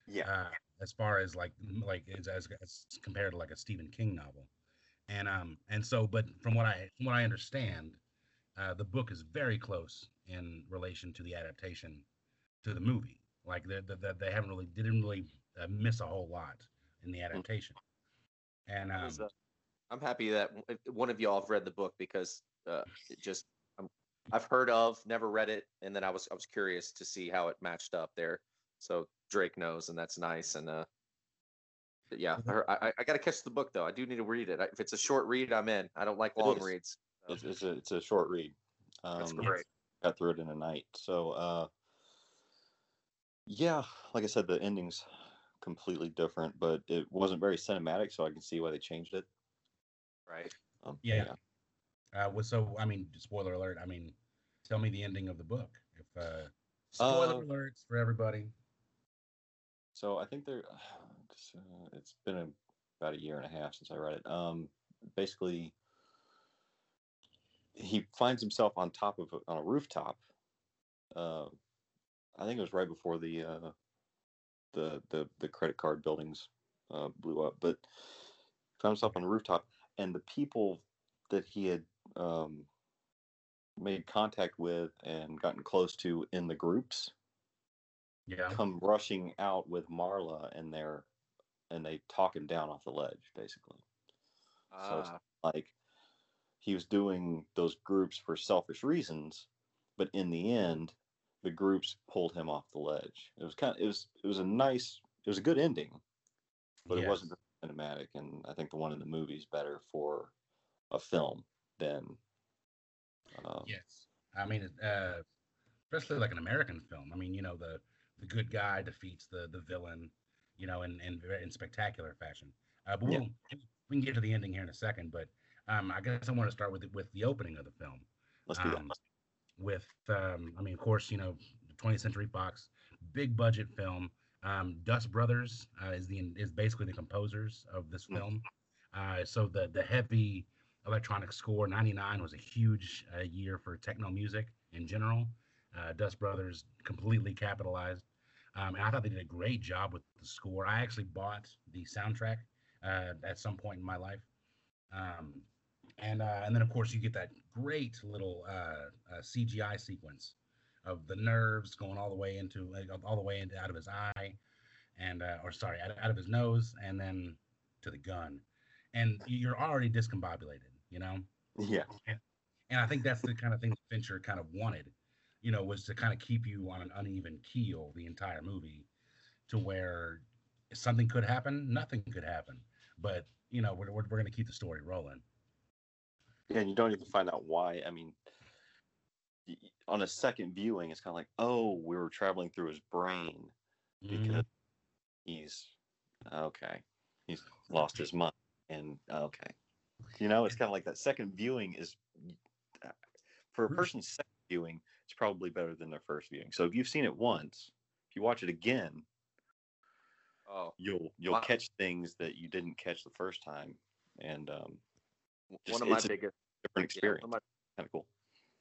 Yeah. As far as like as compared to like a Stephen King novel, and so, but from what I understand, the book is very close in relation to the adaptation to the movie. Like they haven't really didn't really miss a whole lot in the adaptation. And I'm happy that one of y'all have read the book, because it just I've heard of, never read it, and then I was curious to see how it matched up there. So Drake knows, and that's nice. And I got to catch the book though. I do need to read it. If it's a short read, I'm in. I don't like long reads. It's a short read. That's great. Got through it in a night. So like I said, the ending's completely different, but it wasn't very cinematic, so I can see why they changed it. Right. I mean, spoiler alert. I mean, tell me the ending of the book. If spoiler alerts for everybody. So I think it's been about a year and a half since I read it. Basically, he finds himself on a rooftop. I think it was right before the credit card buildings blew up, but he found himself on a rooftop, and the people that he had made contact with and gotten close to in the groups come rushing out with Marla, and they talk him down off the ledge, basically. So it's like he was doing those groups for selfish reasons, but in the end the groups pulled him off the ledge. It was a good ending, but It wasn't cinematic, and I think the one in the movie is better for a film than I mean, especially like an American film. I mean, the good guy defeats the villain, in spectacular fashion. But we can get to the ending here in a second. But I guess I want to start with the opening of the film. Let's do that. With of course, 20th Century Fox, big budget film. Dust Brothers is basically the composers of this film. So the heavy electronic score. 1999 was a huge year for techno music in general. Dust Brothers completely capitalized. And I thought they did a great job with the score. I actually bought the soundtrack at some point in my life. And then, of course, you get that great little CGI sequence of the nerves going all the way into out of his eye, and out of his nose, and then to the gun. And you're already discombobulated, Yeah. And I think that's the kind of thing Fincher kind of wanted, you know, was to kind of keep you on an uneven keel the entire movie, to where something could happen, nothing could happen, but you know, we're going to keep the story rolling. Yeah, and you don't even find out why. I mean, on a second viewing, it's kind of like, oh, we were traveling through his brain because he's lost his mind, and okay, you know, it's kind of like that second viewing is, for a person's second viewing, it's probably better than their first viewing. So if you've seen it once, if you watch it again, you'll catch things that you didn't catch the first time, and it's a different experience. Kind of cool.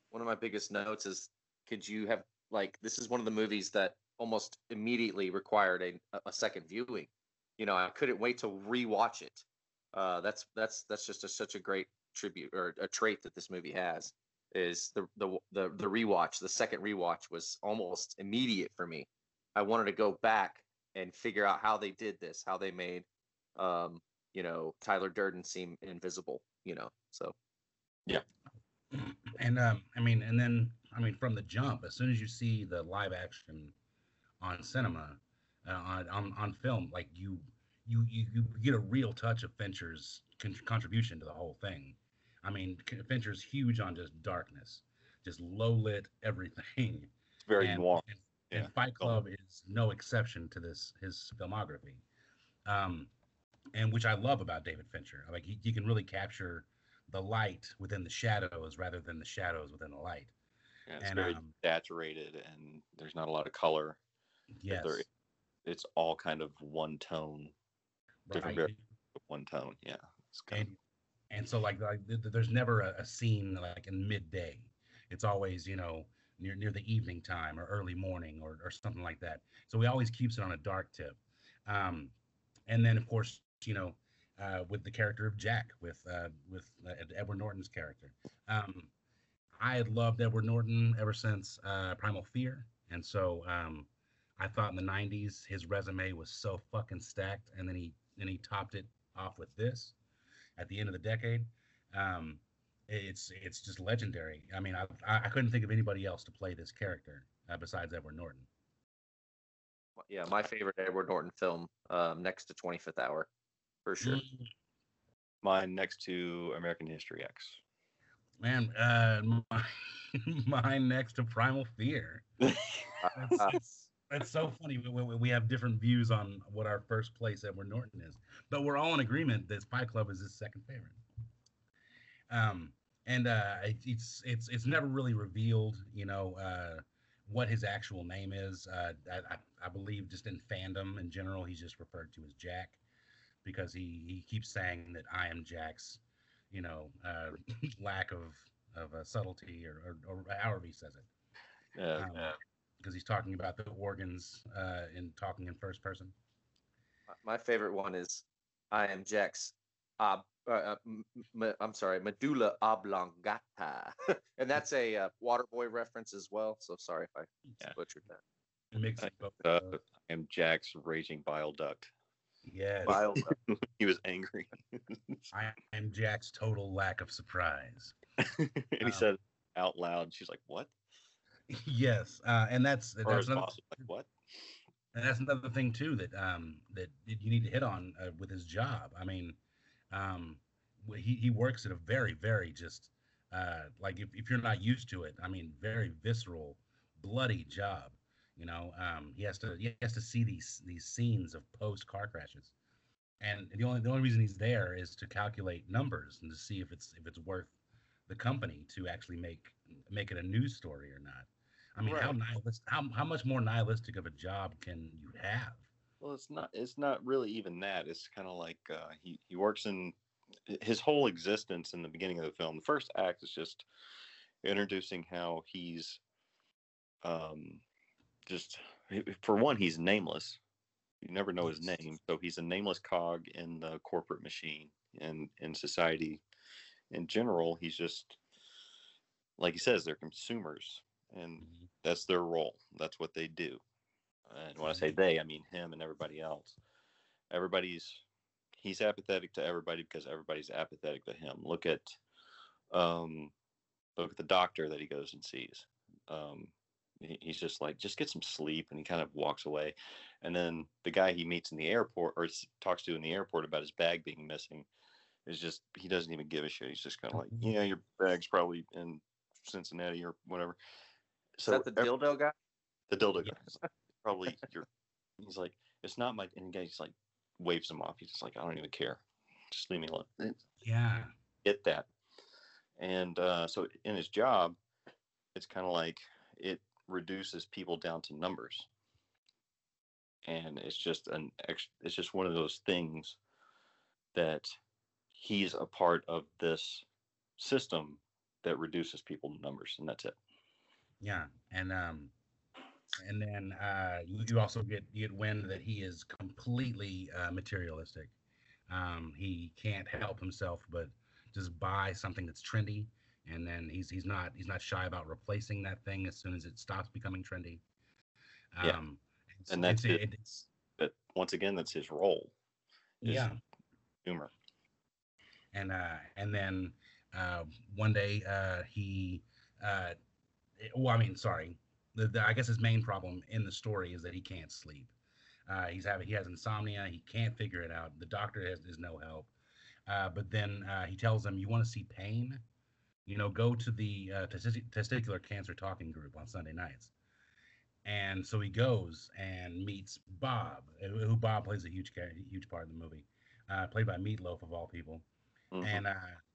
One of my biggest notes is, could you have, like, this is one of the movies that almost immediately required a second viewing. You know, I couldn't wait to rewatch it. That's just such a great tribute, or a trait that this movie has, is the rewatch. The second rewatch was almost immediate for me. I wanted to go back and figure out how they did this, how they made, you know, Tyler Durden seem invisible, you know, so. Yeah. And from the jump, as soon as you see the live action on cinema, on film, like you get a real touch of Fincher's contribution to the whole thing. I mean, Fincher's huge on just darkness, just low lit everything. It's very noir. And Fight Club is no exception to this, his filmography, and which I love about David Fincher. Like he can really capture the light within the shadows rather than the shadows within the light. Yeah, it's very saturated, and there's not a lot of color. Yes. It's all kind of one tone. Right. Different one tone, yeah. And so, like there's never a scene, like, in midday. It's always, you know, near the evening time or early morning or something like that. So he always keeps it on a dark tip. And then, of course, you know, with the character of Jack, with Edward Norton's character. I had loved Edward Norton ever since Primal Fear, and so I thought in the 90s his resume was so fucking stacked, and then he topped it off with this at the end of the decade. It's just legendary. I mean, I couldn't think of anybody else to play this character besides Edward Norton. Yeah, my favorite Edward Norton film, next to 25th Hour. For sure. Mine next to American History X. Man, mine next to Primal Fear. That's so funny. We have different views on what our first place Edward Norton is. But we're all in agreement that Spy Club is his second favorite. It's never really revealed, you know, what his actual name is. I believe just in fandom in general, he's just referred to as Jack, because he keeps saying that I am Jack's, you know, lack of subtlety or however he says it. Yeah. Because he's talking about the organs and talking in first person. My favorite one is I am Jack's medulla oblongata. And that's a Waterboy reference as well. So sorry if I butchered that. It makes I am Jack's raging bile duct. Yes. He was angry. I am Jack's total lack of surprise. And he said out loud, she's like, what? Yes. And that's another thing too that you need to hit on with his job. I mean, he works at a very, very just like if you're not used to it, I mean, very visceral, bloody job. You know, he has to see these scenes of post car crashes, and the only reason he's there is to calculate numbers and to see if it's worth the company to actually make it a news story or not. I mean, right. How much more nihilistic of a job can you have? Well, it's not really even that. It's kind of like he works in his whole existence in the beginning of the film. The first act is just introducing how he's. Just for one, he's nameless. You never know his name, so he's a nameless cog in the corporate machine and in society in general. He's just, like he says, they're consumers, and that's their role. That's what they do. And when I say they, I mean him and everybody else. He's apathetic to everybody because everybody's apathetic to him. Look at But the doctor that he goes and sees, he's just like, just get some sleep, and he kind of walks away. And then the guy he meets in the airport, or talks to in the airport about his bag being missing, is just, he doesn't even give a shit. He's just kind of like, yeah, your bag's probably in Cincinnati or whatever. So is that the dildo guy? The dildo guy. Yes. Like, probably your. He's like, it's not my. And he's like, waves him off. He's just like, I don't even care. Just leave me alone. Yeah. Get that. And so in his job, it's kind of like it reduces people down to numbers. And it's just it's just one of those things that he's a part of this system that reduces people to numbers, and that's it. Yeah. And then you also get wind that he is completely materialistic. He can't help himself but just buy something that's trendy, and then he's not shy about replacing that thing as soon as it stops becoming trendy. Yeah. And that's it. But once again, that's his role. Yeah. Humor. And then one day I guess his main problem in the story is that he can't sleep. He has insomnia. He can't figure it out. The doctor is no help. But then he tells them, you want to see pain? Go to the testicular cancer talking group on Sunday nights. And so he goes and meets Bob, who Bob plays a huge part in the movie, played by Meatloaf of all people. Mm-hmm.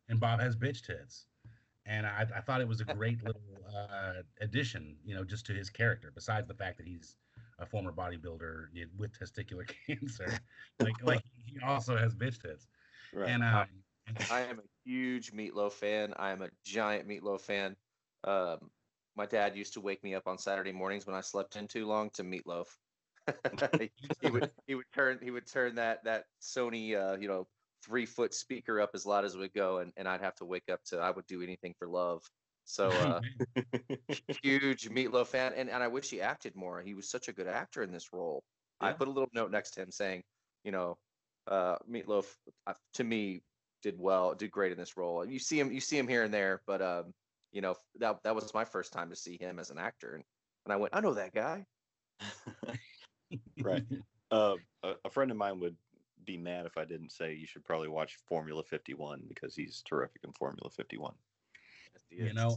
And Bob has bitch tits. And I thought it was a great little addition, just to his character, besides the fact that he's a former bodybuilder with testicular cancer. like he also has bitch tits. Right. And I am a huge Meatloaf fan. I am a giant Meatloaf fan. My dad used to wake me up on Saturday mornings when I slept in too long to Meatloaf. he would turn that Sony 3-foot speaker up as loud as it would go, and I'd have to wake up to I Would Do Anything for Love. So huge Meatloaf fan, and I wish he acted more. He was such a good actor in this role. Yeah. I put a little note next to him saying, Meatloaf to me did great in this role. You see him here and there, but that was my first time to see him as an actor, and I went, I know that guy. Right. A friend of mine would be mad if I didn't say you should probably watch Formula 51, because he's terrific in Formula 51.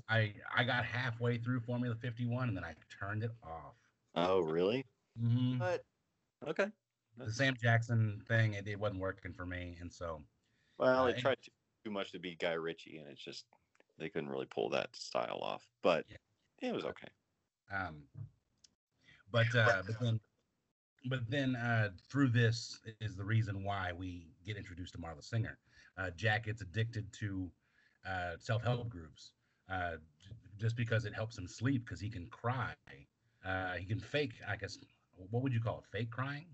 I got halfway through Formula 51 and then I turned it off. Oh, really? Mm-hmm. But okay. The Sam Jackson thing, it wasn't working for me, and so. Well, they tried too much to be Guy Ritchie, and it's just they couldn't really pull that style off. But yeah. It was okay. But then through this is the reason why we get introduced to Marla Singer. Jack gets addicted to self-help groups just because it helps him sleep, because he can cry. He can fake, I guess, what would you call it? Fake crying?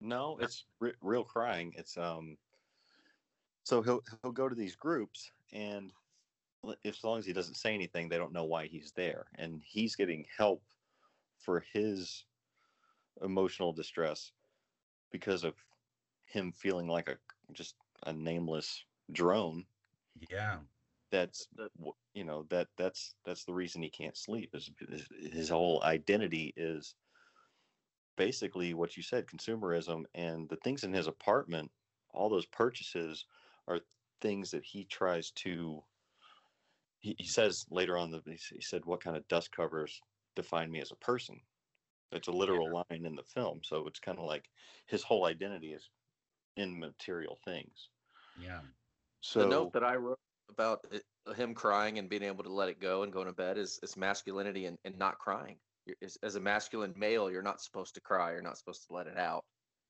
No, it's real crying. It's so he'll go to these groups, and as long as he doesn't say anything, they don't know why he's there, and he's getting help for his emotional distress because of him feeling like a nameless drone. Yeah, that's the reason he can't sleep. Is his whole identity is basically what you said, consumerism, and the things in his apartment, all those purchases are things that he tries to. He says later on, he said, "What kind of dust covers define me as a person?" That's a literal line in the film, so it's kind of like his whole identity is in material things. Yeah. So the note that I wrote about him crying and being able to let it go and going to bed is masculinity and not crying. As a masculine male, you're not supposed to cry. You're not supposed to let it out.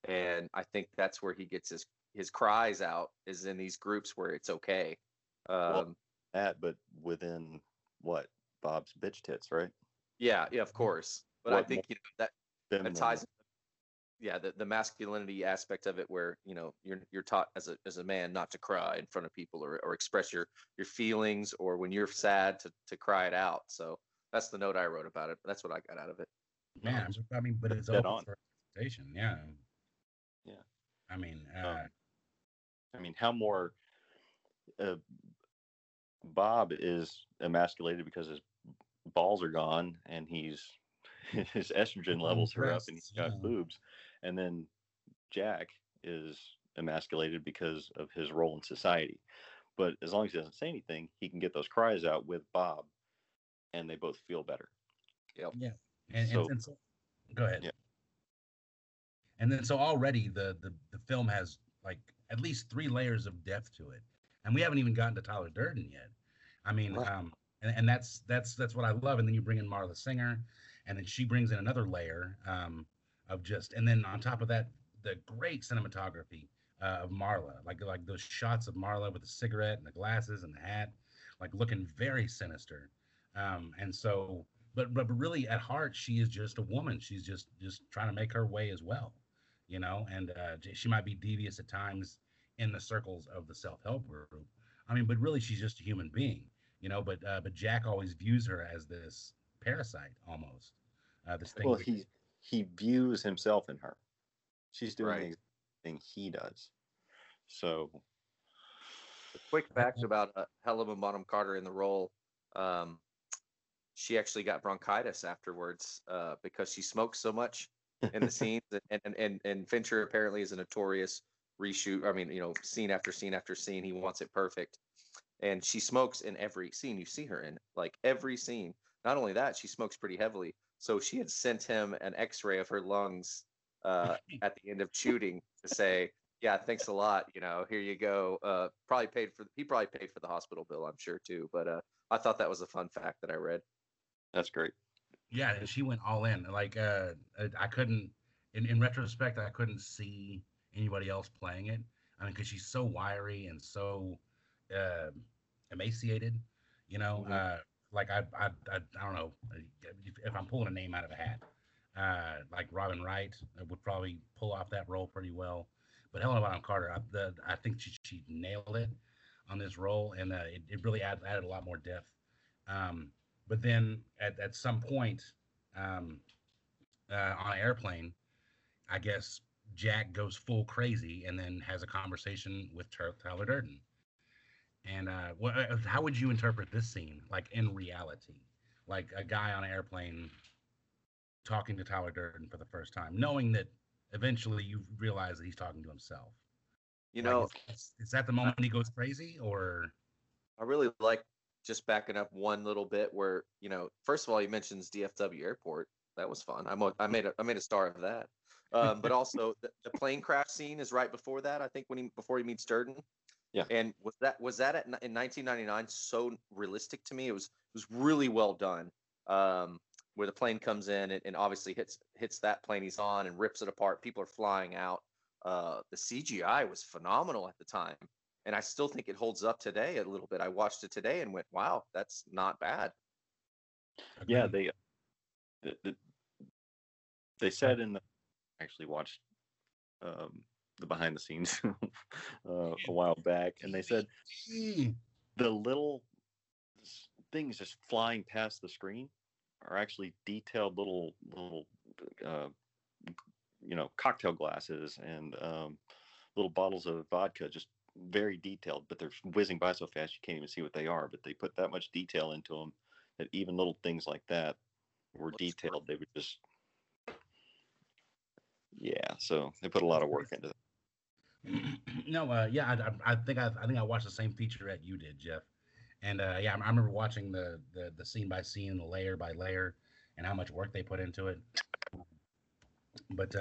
And I think that's where he gets his cries out, is in these groups where it's okay. But within what? Bob's bitch tits, right? Yeah, of course. But what I think that ties. Yeah, the masculinity aspect of it, where you're taught as a man not to cry in front of people or express your feelings, or when you're sad to cry it out. So. That's the note I wrote about it. That's what I got out of it. Yeah, I mean, but it's open for interpretation. Yeah. Yeah. I mean, how more Bob is emasculated because his balls are gone and his estrogen levels are up and he's got boobs. And then Jack is emasculated because of his role in society. But as long as he doesn't say anything, he can get those cries out with Bob and they both feel better. Yep. Yeah. And so, go ahead. Yeah. And then so already the film has like at least 3 layers of depth to it. And we haven't even gotten to Tyler Durden yet. I mean, wow. And that's what I love. And then you bring in Marla Singer, and then she brings in another layer of just. And then on top of that, the great cinematography of Marla, like those shots of Marla with the cigarette and the glasses and the hat, like looking very sinister. And so, but really at heart, she is just a woman. She's just trying to make her way as well, you know. And she might be devious at times in the circles of the self-help group. I mean, but really she's just a human being. You know, but Jack always views her as this parasite, almost. This thing. Well, he views himself in her. She's doing the thing he does. So, the quick facts about Helena Bonham Carter in the role: she actually got bronchitis afterwards because she smoked so much in the scenes. And Fincher apparently is a notorious reshoot. I mean, you know, scene after scene after scene, he wants it perfect. And she smokes in every scene you see her in, like every scene. Not only that, she smokes pretty heavily. So she had sent him an X-ray of her lungs at the end of shooting to say, "Yeah, thanks a lot. You know, here you go." He probably paid for the hospital bill, I'm sure too. But I thought that was a fun fact that I read. That's great. Yeah, and she went all in. Like I couldn't, in retrospect, I couldn't see anybody else playing it. I mean, because she's so wiry and so emaciated, you know, like I don't know if I'm pulling a name out of a hat, like Robin Wright would probably pull off that role pretty well, but Helena Bonham Carter, I think she nailed it on this role, and it really added a lot more depth. But then at some point on an airplane, I guess Jack goes full crazy and then has a conversation with Tyler Durden. And how would you interpret this scene, like in reality, like a guy on an airplane talking to Tyler Durden for the first time, knowing that eventually you realize that he's talking to himself? You know, like, is that the moment he goes crazy, or? I really like just backing up one little bit where, you know, first of all, he mentions DFW Airport. That was fun. I made a star of that. But also the plane crash scene is right before that. I think before he meets Durden. Yeah, and was that in 1999 so realistic to me? It was really well done. Where the plane comes in and obviously hits that plane he's on and rips it apart. People are flying out. The CGI was phenomenal at the time, and I still think it holds up today a little bit. I watched it today and went, "Wow, that's not bad." Yeah, they said in the actually watched. The behind the scenes a while back, and they said the little things just flying past the screen are actually detailed little you know, cocktail glasses and little bottles of vodka, just very detailed, but they're whizzing by so fast you can't even see what they are, but they put that much detail into them that even little things like that were detailed. They would just so they put a lot of work into that. No, I think I watched the same featurette you did, Jeff, and I remember watching the scene by scene, the layer by layer, and how much work they put into it. But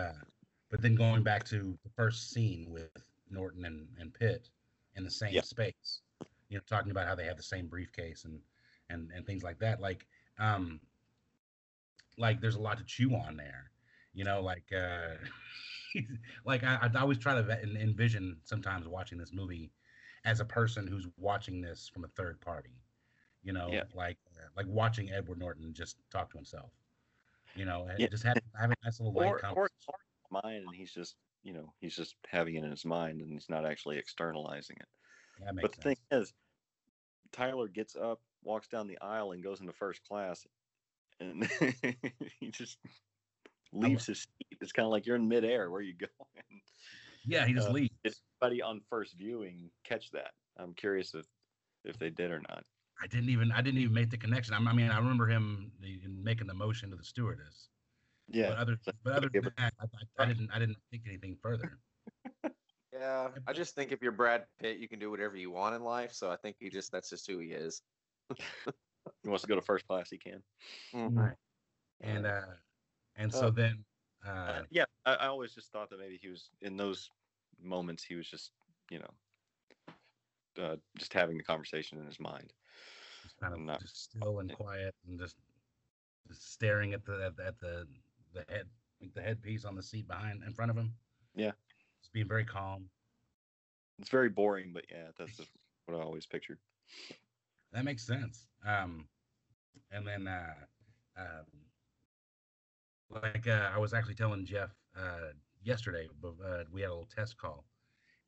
then going back to the first scene with Norton and Pitt in the same space, you know, talking about how they have the same briefcase and things like that. Like there's a lot to chew on there, you know, like. Like I always try to envision sometimes watching this movie as a person who's watching this from a third party, you know, like watching Edward Norton just talk to himself, you know, and just having a nice little light conversation. Or it's hard in his mind, and he's just having it in his mind, and he's not actually externalizing it. That makes sense. The thing is, Tyler gets up, walks down the aisle, and goes into first class, and he just leaves his seat. It's kind of like you're in midair. Where are you going? Yeah, he just leaves. Did anybody on first viewing catch that? I'm curious if if they did or not. I didn't even make the connection. I mean, I remember him making the motion to the stewardess. Yeah. But other than that, I didn't think anything further. Yeah, I just think if you're Brad Pitt, you can do whatever you want in life. So I think that's just who he is. He wants to go to first class, he can. Mm-hmm. Right. And so then. Yeah, I always just thought that maybe he was in those moments. He was just, just having the conversation in his mind. Just kind of just still and quiet and just staring at the head, like the headpiece on the seat in front of him. Yeah. Just being very calm. It's very boring, but yeah, that's what I always pictured. That makes sense. And then, I was actually telling Jeff yesterday, we had a little test call,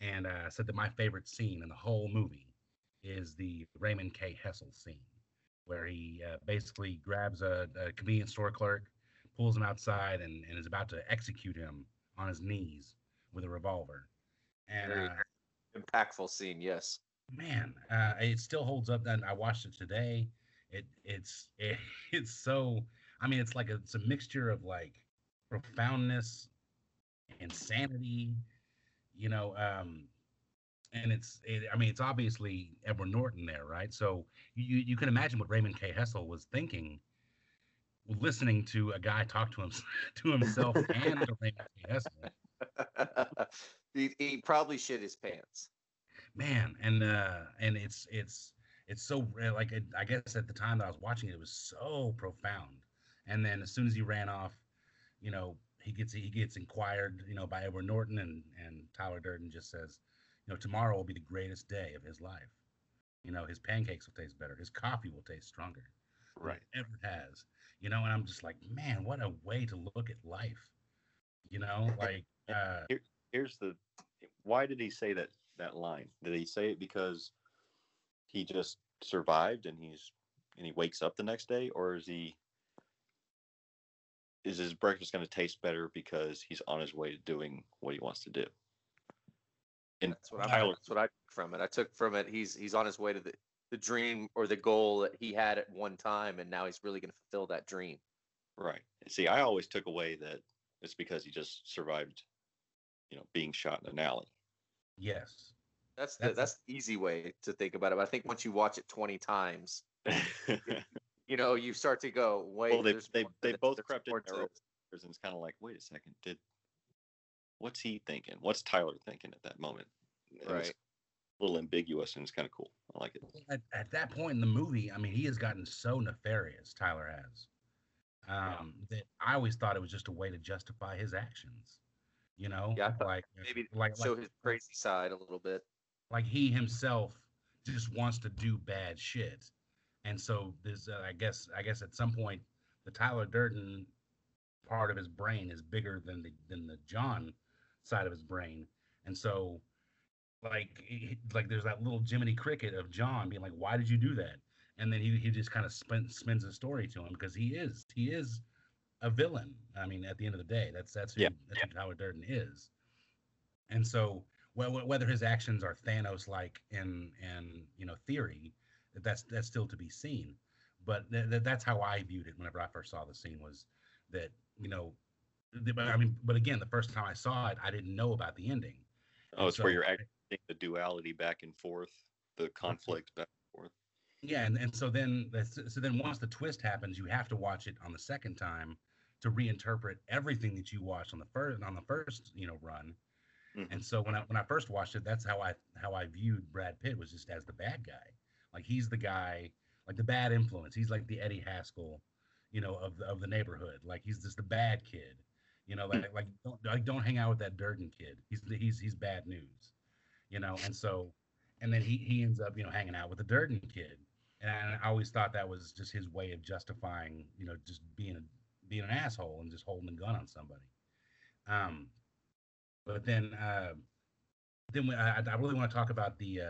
and I said that my favorite scene in the whole movie is the Raymond K. Hessel scene, where he basically grabs a convenience store clerk, pulls him outside, and is about to execute him on his knees with a revolver. And impactful scene, yes. Man, it still holds up. And I watched it today. It's so. I mean, it's a mixture of like profoundness and sanity, and it's obviously Edward Norton there, right? So you can imagine what Raymond K. Hessel was thinking, listening to a guy talk to himself and to Raymond K. Hessel. He probably shit his pants. Man, and it's so like I guess at the time that I was watching it, it was so profound. And then as soon as he ran off, he gets inquired, by Edward Norton, and Tyler Durden just says, tomorrow will be the greatest day of his life. His pancakes will taste better. His coffee will taste stronger. Right. Than it ever has. And I'm just like, man, what a way to look at life. Like. Here's why did he say that line? Did he say it because he just survived and he wakes up the next day, or is his breakfast going to taste better because he's on his way to doing what he wants to do? And that's what I took from it. He's on his way to the dream or the goal that he had at one time, and now he's really going to fulfill that dream. Right. See, I always took away that it's because he just survived, being shot in an alley. Yes. That's the easy way to think about it. But I think once you watch it 20 times, you start to go, wait. Well, they both crept in their own prisons. It's kind of like, wait a second, what's he thinking? What's Tyler thinking at that moment? And right. It's a little ambiguous, and it's kind of cool. I like it. At that point in the movie, I mean, he has gotten so nefarious, Tyler has, that I always thought it was just a way to justify his actions. Maybe his crazy side a little bit. Like he himself just wants to do bad shit, and so there's I guess at some point the Tyler Durden part of his brain is bigger than the John side of his brain, and so like there's that little Jiminy Cricket of John being like, "Why did you do that?" And then he just kind of spins the story to him because he is a villain. I mean, at the end of the day, that's who Tyler Durden is. And so, whether his actions are Thanos-like in theory, that's still to be seen. But that's how I viewed it whenever I first saw the scene, was that but again, the first time I saw it, I didn't know about the ending. Oh, it's so, where you're actually seeing the duality back and forth, the conflict back and forth. Yeah, and so then once the twist happens, you have to watch it on the second time to reinterpret everything that you watched on the first run. Mm-hmm. And so when I first watched it, that's how I viewed Brad Pitt, was just as the bad guy. Like he's the guy, like the bad influence. He's like the Eddie Haskell, of the neighborhood. Like he's just the bad kid, don't hang out with that Durden kid. He's bad news, And so, and then he ends up hanging out with the Durden kid, and I always thought that was just his way of justifying just being an asshole and just holding a gun on somebody. But then I really want to talk about the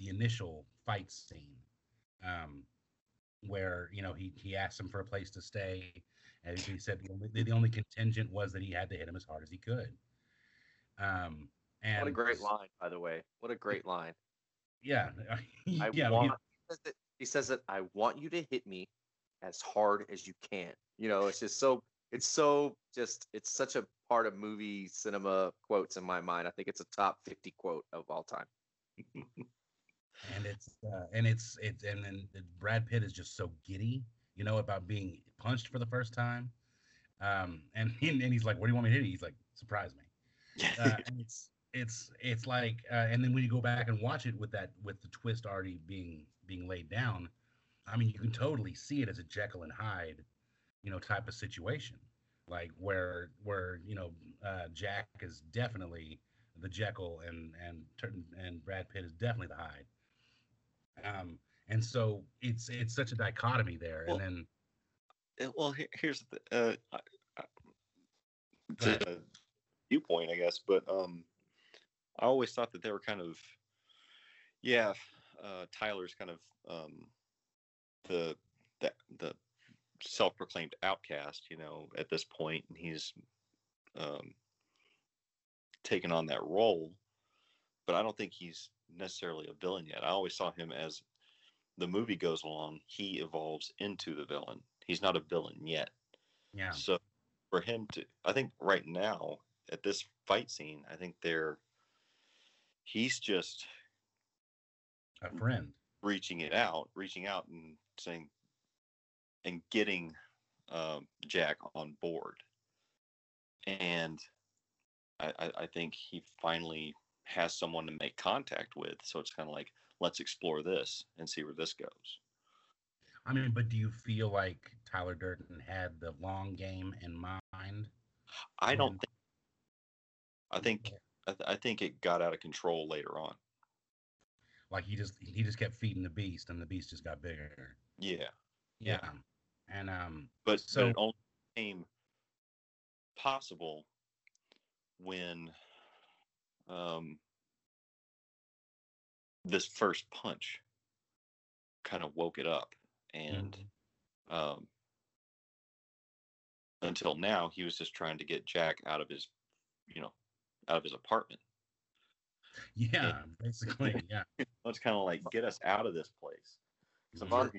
initial fight scene, where he asked him for a place to stay, and he said the only contingent was that he had to hit him as hard as he could. And what a great line, by the way! What a great line. Yeah, I want He says that I want you to hit me as hard as you can. You know, it's just so, it's such a part of movie cinema quotes in my mind. I think it's a top 50 quote of all time. And Brad Pitt is just so giddy, you know, about being punched for the first time. And he's like, what do you want me to hit you? He's like, surprise me. And it's like, and then when you go back and watch it with the twist already being laid down, I mean, you can totally see it as a Jekyll and Hyde, you know, type of situation, like where, you know, Jack is definitely the Jekyll and Brad Pitt is definitely the Hyde. And so it's such a dichotomy there. Well, and then, well, here's the viewpoint, I guess, but I always thought that they were kind of, Tyler's kind of the self-proclaimed outcast, you know, at this point, and he's taken on that role, but I don't think he's necessarily a villain yet. I always saw him as the movie goes along, he evolves into the villain. He's not a villain yet. Yeah. So for him to, I think right now at this fight scene, I think he's just a friend reaching out and saying, and getting Jack on board. And I think he finally has someone to make contact with. So it's kind of like, let's explore this and see where this goes. I mean, but do you feel like Tyler Durden had the long game in mind? I don't think. I think it got out of control later on. Like he just kept feeding the beast, and the beast just got bigger. Yeah. And but it only became possible when this first punch kind of woke it up, and until now he was just trying to get Jack out of his apartment. Yeah, and, basically. Yeah, it's kind of like, get us out of this place. Fun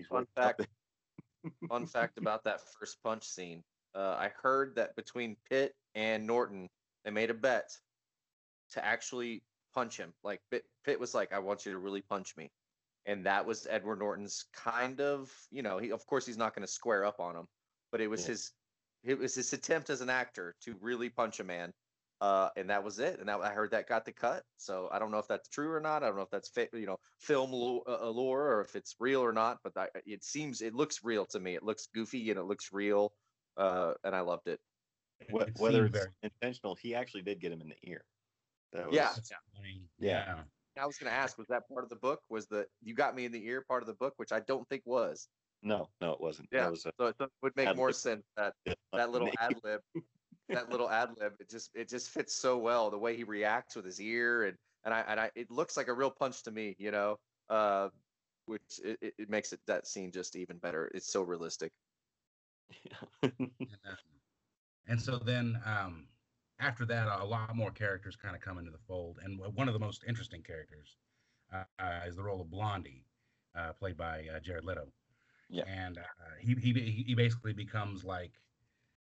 fact about that first punch scene. I heard that between Pitt and Norton, they made a bet to actually punch him. Like Pitt was like, I want you to really punch me. And that was Edward Norton's kind of, you know, he, of course he's not going to square up on him, but it was his attempt as an actor to really punch a man. And that was it. And I heard that got the cut. So I don't know if that's true or not. I don't know if that's film lore or if it's real or not. But it looks real to me. It looks goofy and it looks real. And I loved it. Whether it's intentional, he actually did get him in the ear. That was, yeah. I was going to ask, was that part of the book? Was the "you got me in the ear" part of the book? Which I don't think was. No, it wasn't. Yeah, so it would make more sense that little ad lib. That little ad lib, it just fits so well. The way he reacts with his ear, and it looks like a real punch to me, you know. Which it makes that scene just even better. It's so realistic. Yeah. And so then, after that, a lot more characters kind of come into the fold, and one of the most interesting characters is the role of Blondie, played by Jared Leto. Yeah, and he basically becomes, like,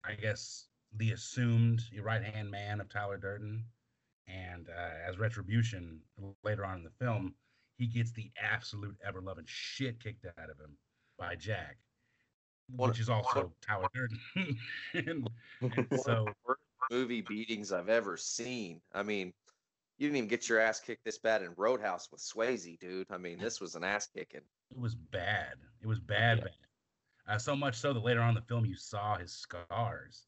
I guess, the assumed right-hand man of Tyler Durden, and as retribution later on in the film, he gets the absolute ever-loving shit kicked out of him by Jack, which is also Tyler Durden. and so, worst movie beatings I've ever seen. I mean, you didn't even get your ass kicked this bad in Roadhouse with Swayze, dude. I mean, this was an ass kicking. It was bad. It was bad. So much so that later on in the film, you saw his scars.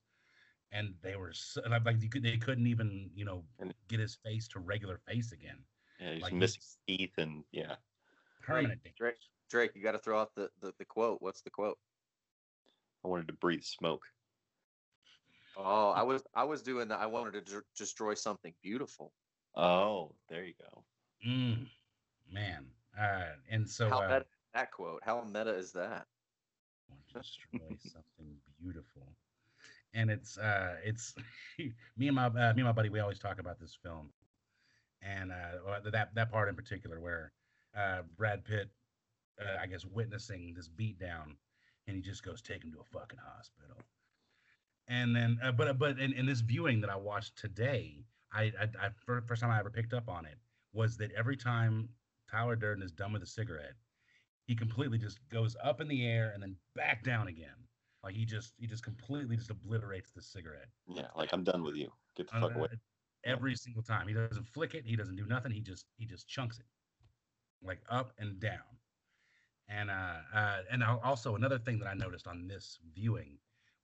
And they were so, like, they couldn't even, you know, get his face to regular face again. Yeah, he's like missing teeth and permanent. Drake, you got to throw out the quote. What's the quote? I wanted to breathe smoke. Oh, I was doing that. I wanted to destroy something beautiful. Oh, there you go. Man, and so how meta is that quote? How meta is that? I want to destroy something beautiful. And it's me and my buddy, we always talk about this film, and that part in particular where Brad Pitt I guess, witnessing this beatdown, and he just goes, take him to a fucking hospital. And then, but in this viewing that I watched today, I first time I ever picked up on it was that every time Tyler Durden is done with a cigarette, he completely just goes up in the air and then back down again. Like he just completely just obliterates the cigarette. Yeah, like I'm done with you. Get the fuck away. Every single time, he doesn't flick it. He doesn't do nothing. He just chunks it, like up and down. And also another thing that I noticed on this viewing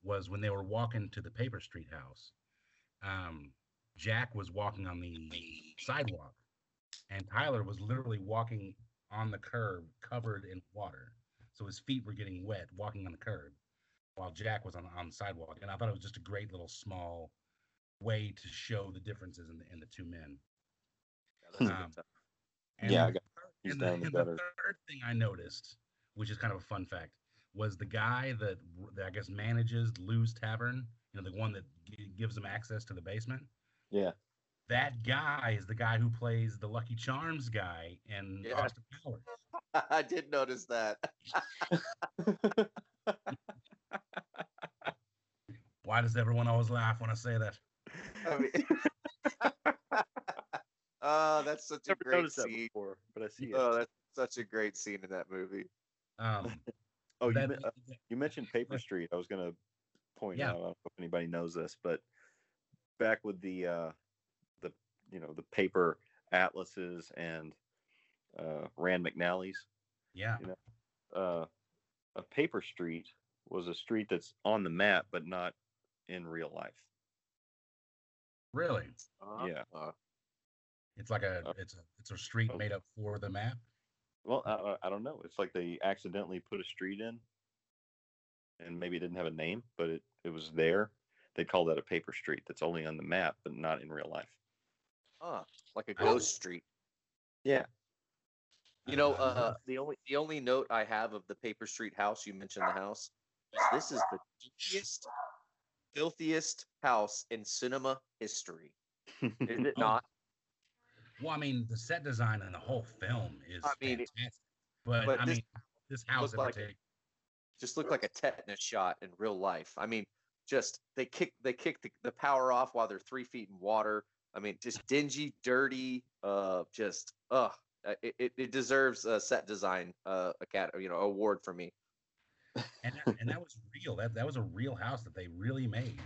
was when they were walking to the Paper Street house, Jack was walking on the sidewalk, and Tyler was literally walking on the curb covered in water. So his feet were getting wet walking on the curb while Jack was on the sidewalk. And I thought it was just a great little small way to show the differences in the two men. The third thing I noticed, which is kind of a fun fact, was the guy that I guess manages Lou's Tavern, you know, the one that gives him access to the basement. Yeah. That guy is the guy who plays the Lucky Charms guy in Austin Powers. I did notice that. Why does everyone always laugh when I say that? Oh, that's such a great scene. Before, but I see it. Oh, that's such a great scene in that movie. You mentioned Paper Street. I was going to point out, I don't know if anybody knows this, but back with the paper atlases and Rand McNally's. Yeah. You know, a paper street was a street that's on the map, but not in real life. Really? Yeah. It's like it's a street made up for the map. Well, I don't know. It's like they accidentally put a street in, and maybe it didn't have a name, but it was there. They call that a paper street. That's only on the map, but not in real life. Like a ghost street. Yeah. You know, the only note I have of the Paper Street house, you mentioned the house, this is the filthiest house in cinema history. Is it not? Well, I mean, the set design and the whole film is fantastic. But I mean, this house just looked like a tetanus shot in real life. I mean, just they kick the power off while they're 3 feet in water. I mean, just dingy, dirty, It deserves a set design award for me. And that was real. That was a real house that they really made.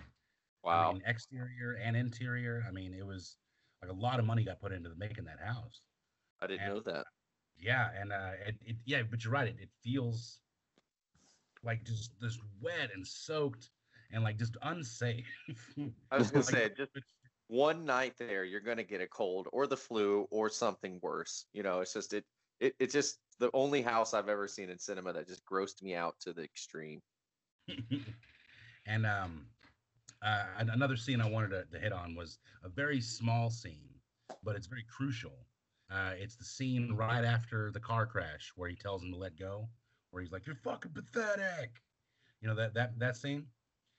Wow. I mean, exterior and interior. I mean, it was like a lot of money got put into making that house. I didn't know that. Yeah, and but you're right. It feels like just this wet and soaked and like just unsafe. I was gonna say just. One night there, you're going to get a cold or the flu or something worse. You know, it's just it's just the only house I've ever seen in cinema that just grossed me out to the extreme. And another scene I wanted to hit on was a very small scene, but it's very crucial. It's the scene right after the car crash where he tells him to let go, where he's like, "You're fucking pathetic." You know, that scene.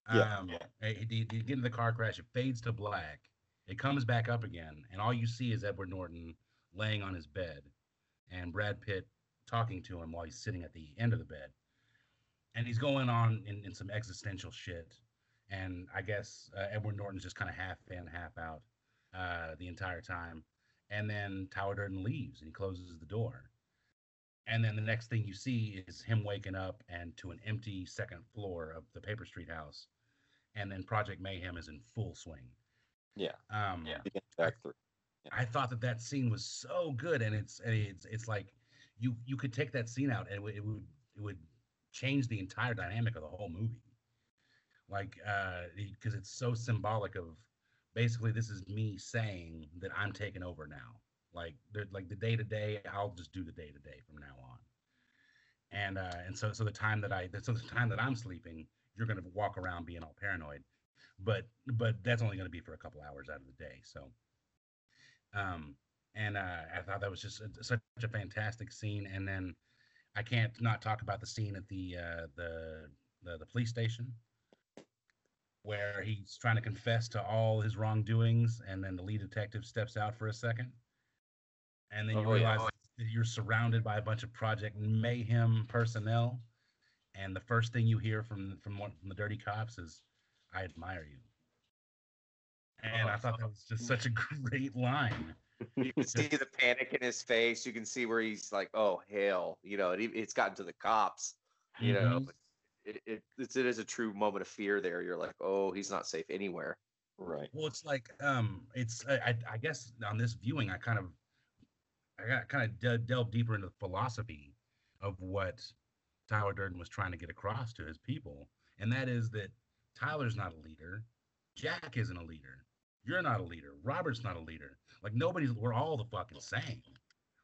Yeah. You get into the car crash. It fades to black. It comes back up again, and all you see is Edward Norton laying on his bed and Brad Pitt talking to him while he's sitting at the end of the bed. And he's going on in some existential shit. And I guess Edward Norton's just kind of half in, half out the entire time. And then Tyler Durden leaves, and he closes the door. And then the next thing you see is him waking up and to an empty second floor of the Paper Street house. And then Project Mayhem is in full swing. Yeah. I thought that scene was so good, and it's like you could take that scene out and it would change the entire dynamic of the whole movie. Like because it's so symbolic of basically this is me saying that I'm taking over now. Like the day to day, I'll just do the day to day from now on. And so the time that I'm sleeping, you're gonna walk around being all paranoid. But that's only going to be for a couple hours out of the day. So, I thought that was just such a fantastic scene. And then I can't not talk about the scene at the police station where he's trying to confess to all his wrongdoings, and then the lead detective steps out for a second, and then you realize you're surrounded by a bunch of Project Mayhem personnel, and the first thing you hear from the dirty cops is, "I admire you." And I thought that was just such a great line. You can see the panic in his face. You can see where he's like, "Oh hell," you know. It's gotten to the cops, you know. It is a true moment of fear there. You're like, "Oh, he's not safe anywhere." Right. Well, it's like I guess on this viewing, I delved deeper into the philosophy of what Tyler Durden was trying to get across to his people, and that is that Tyler's not a leader. Jack isn't a leader. You're not a leader. Robert's not a leader. Like, nobody's, we're all the fucking same.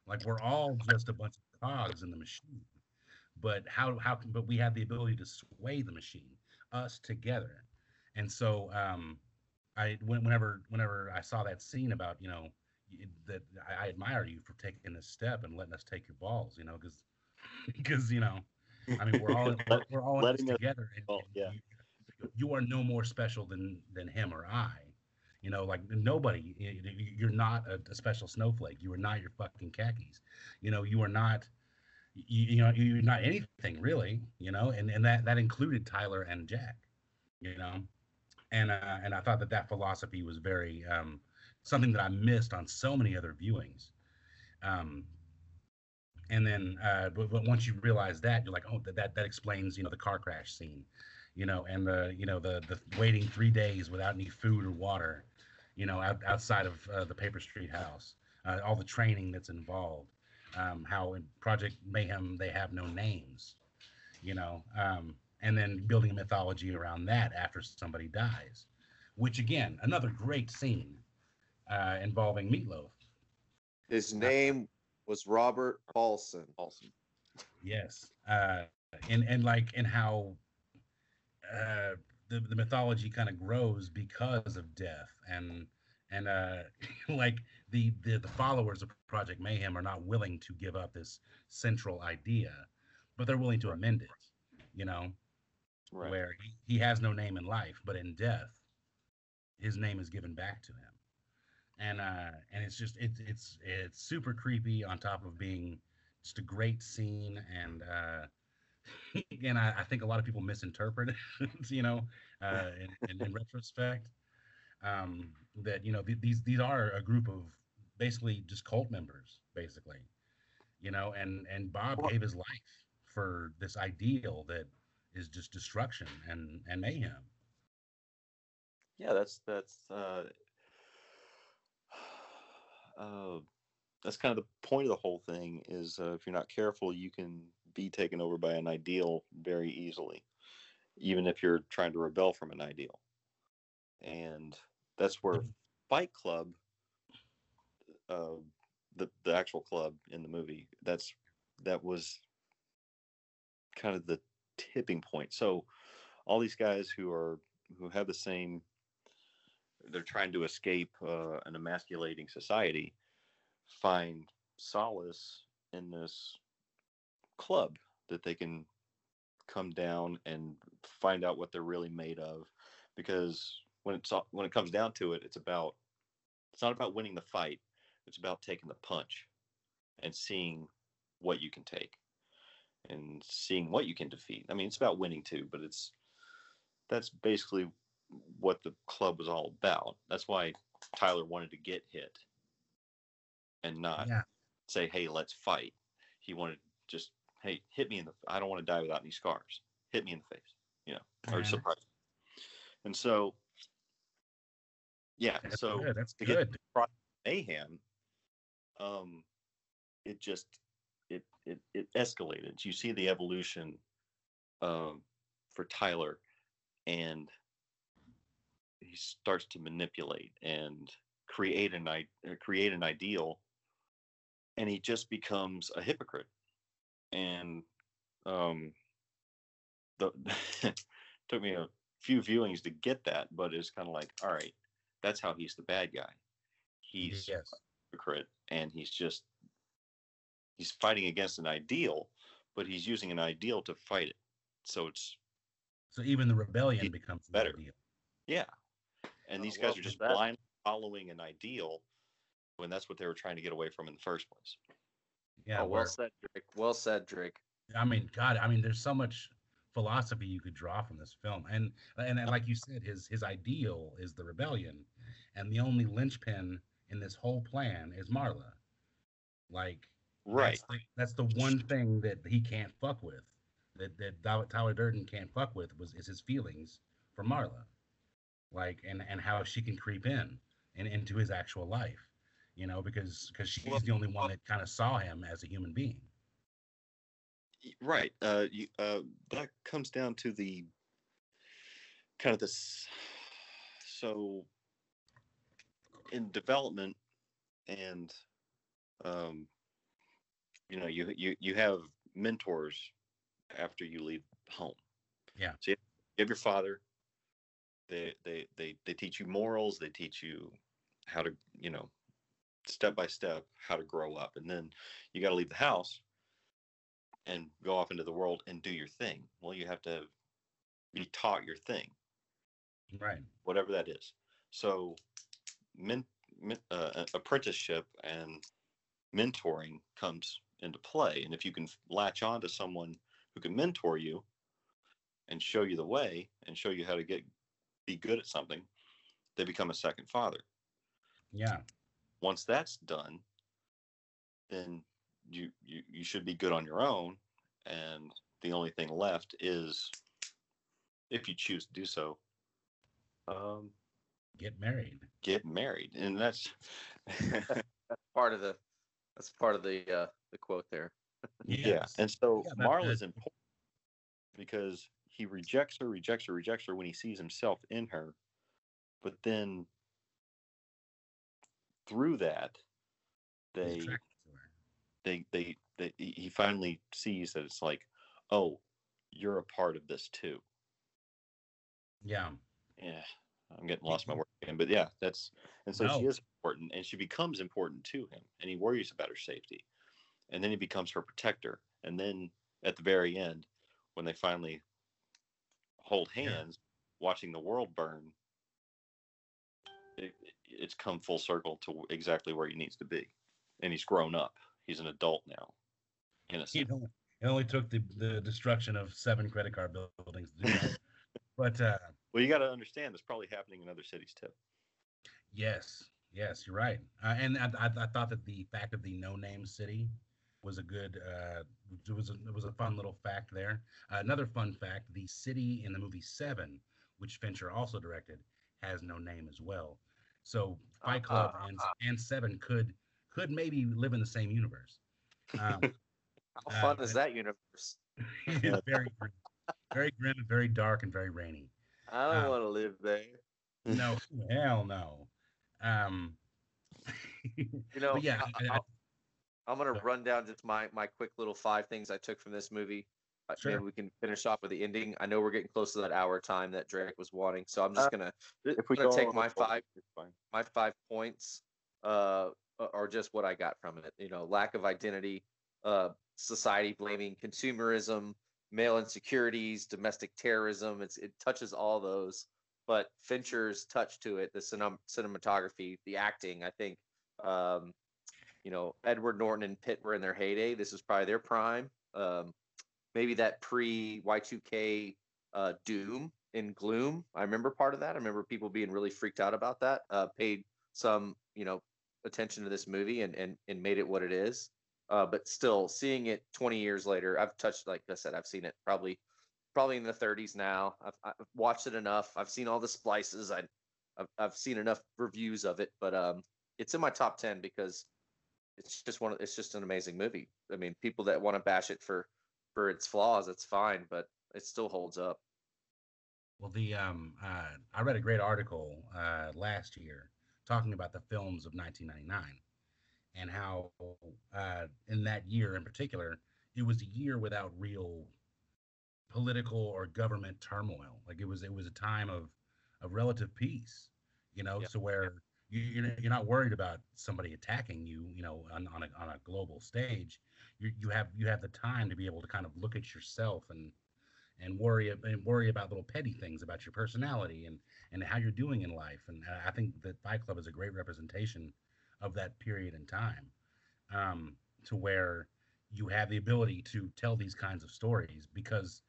Like, we're all just a bunch of cogs in the machine. But but we have the ability to sway the machine, us together. And so whenever I saw that scene about, you know, that I admire you for taking this step and letting us take your balls, you know, because, you know, I mean, we're all in this together. You are no more special than him or I, you know, like nobody, you're not a special snowflake. You are not your fucking khakis, you know, you are not, you're not anything really, you know, and that included Tyler and Jack, you know, and I thought that philosophy was very, something that I missed on so many other viewings. And then, but once you realize that, you're like, oh, that explains, you know, the car crash scene, you know, and the, you know, the waiting 3 days without any food or water, you know, outside of the Paper Street house, all the training that's involved, how in Project Mayhem they have no names, you know, and then building a mythology around that after somebody dies, which again, another great scene involving Meatloaf. His name was Robert Paulson. Yes. And how the mythology kind of grows because of death and like the followers of Project Mayhem are not willing to give up this central idea, but they're willing to amend it, you know, right. Where he has no name in life, but in death, his name is given back to him. And it's just it's super creepy on top of being just a great scene, and I think a lot of people misinterpret it, you know, in retrospect, that, you know, these are a group of basically just cult members, basically, you know, and Bob gave his life for this ideal that is just destruction and mayhem. Yeah, that's kind of the point of the whole thing is if you're not careful, you can be taken over by an ideal very easily, even if you're trying to rebel from an ideal. And that's where Fight Club, the actual club in the movie, that was kind of the tipping point. So all these guys who have the same, they're trying to escape an emasculating society, find solace in this club that they can come down and find out what they're really made of. Because when it comes down to it, it's not about winning the fight. It's about taking the punch and seeing what you can take and seeing what you can defeat. I mean, it's about winning too, but that's basically what the club was all about. That's why Tyler wanted to get hit and not say, hey, let's fight. He wanted just, hey, hit me I don't want to die without any scars. Hit me in the face, you know, or surprise me. And so, yeah. That's so good. That's to good. Get to Mayhem, it just, it escalated. You see the evolution for Tyler, and he starts to manipulate and create an ideal, and he just becomes a hypocrite. And took me a few viewings to get that, but it's kind of like, all right, that's how he's the bad guy. He's a hypocrite, and he's fighting against an ideal, but he's using an ideal to fight it. So even the rebellion becomes better. An ideal. Yeah. And these guys are just blindly following an ideal when that's what they were trying to get away from in the first place. Yeah. Oh, well said, Drake. Well said, Drake. I mean, God, I mean, there's so much philosophy you could draw from this film. And like you said, his ideal is the rebellion. And the only linchpin in this whole plan is Marla. Like, right. That's the one thing that he can't fuck with, that Tyler Durden can't fuck with, is his feelings for Marla. Like, and how she can creep in and into his actual life, you know, because she's the only one that kind of saw him as a human being. Right. That comes down to the kind of this. So in development and, you know, you have mentors after you leave home. Yeah. So you have your father. They teach you morals. They teach you how to, you know, step by step, how to grow up. And then you got to leave the house and go off into the world and do your thing. Well, you have to be taught your thing. Right. Whatever that is. So apprenticeship and mentoring comes into play. And if you can latch on to someone who can mentor you and show you the way and show you how to be good at something, they become a second father. Yeah. Once that's done, then you should be good on your own. And the only thing left is, if you choose to do so, get married. And that's part of the the quote there. Yes. Yeah. And so Marla is important because he rejects her when he sees himself in her. But then through that, he finally sees that it's like, oh, you're a part of this too. Yeah. Yeah. I'm getting lost in my work again, but yeah, she is important, and she becomes important to him, and he worries about her safety, and then he becomes her protector. And then at the very end, when they finally hold hands, yeah, watching the world burn, it's come full circle to exactly where he needs to be. And he's grown up. He's an adult now. It only took the destruction of 7 credit card buildings to do that. But well, you got to understand, it's probably happening in other cities too. Yes, you're right. And I thought that the fact of the no-name city was a good. It was a fun little fact there. Another fun fact: the city in the movie Seven, which Fincher also directed, has no name as well. So Fight Club and Seven could maybe live in the same universe. How fun is that universe? It's very, very grim, and very dark, and very rainy. I don't want to live there. No, hell no. You know, yeah, I'm gonna run down just my quick little 5 things I took from this movie. Sure. Maybe we can finish off with the ending. I know we're getting close to that hour time that Drake was wanting, so I'm just gonna take my 5 points. Or just what I got from it. You know, lack of identity, society blaming consumerism, male insecurities, domestic terrorism. It touches all those. But Fincher's touch to it, the cinematography, the acting, I think, you know, Edward Norton and Pitt were in their heyday. This is probably their prime. Maybe that pre-Y2K doom and gloom. I remember part of that. I remember people being really freaked out about that, paid some, you know, attention to this movie and made it what it is. But still, seeing it 20 years later, like I said, I've seen it probably in the 30s now. I've watched it enough. I've seen all the splices. I've seen enough reviews of it, but it's in my top 10 because it's just an amazing movie. I mean, people that want to bash it for its flaws, it's fine, but it still holds up. Well, the I read a great article last year talking about the films of 1999 and how in that year in particular, it was a year without real political or government turmoil. Like it was a time of relative peace, you know, yeah. So where you're not worried about somebody attacking you, you know, on a global stage. You have the time to be able to kind of look at yourself and worry about little petty things about your personality and how you're doing in life. And I think that Fight Club is a great representation of that period in time, to where you have the ability to tell these kinds of stories because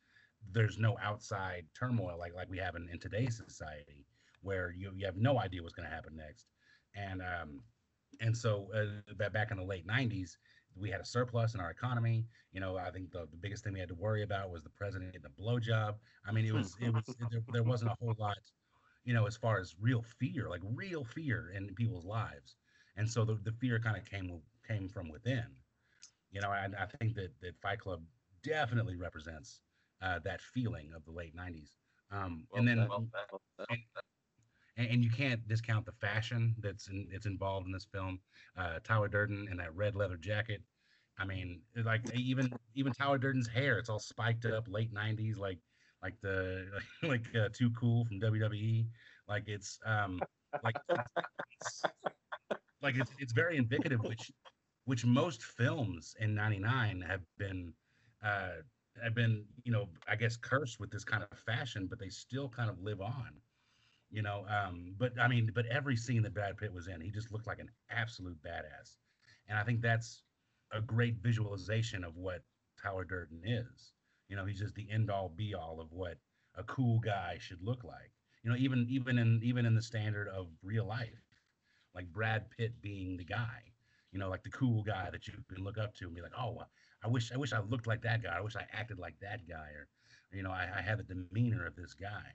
there's no outside turmoil like we have in today's society where you have no idea what's going to happen next. And so that back in the late 90s, we had a surplus in our economy. You know, I think the biggest thing we had to worry about was the president getting a blowjob. I mean, there wasn't a whole lot, you know, as far as real fear, like real fear in people's lives. And so the fear kind of came from within. You know, and I think that Fight Club definitely represents that feeling of the late 90s. And you can't discount the fashion that's involved in this film. Tyler Durden in that red leather jacket. I mean, like even Tyler Durden's hair, it's all spiked up late 90s, like Too Cool from WWE. Like it's very indicative, which most films in '99 have been, you know, I guess cursed with this kind of fashion, but they still kind of live on. You know, but every scene that Brad Pitt was in, he just looked like an absolute badass. And I think that's a great visualization of what Tyler Durden is. You know, he's just the end all be all of what a cool guy should look like. You know, even in the standard of real life, like Brad Pitt being the guy, you know, like the cool guy that you can look up to and be like, oh, I wish I looked like that guy. I wish I acted like that guy, or, you know, I had the demeanor of this guy.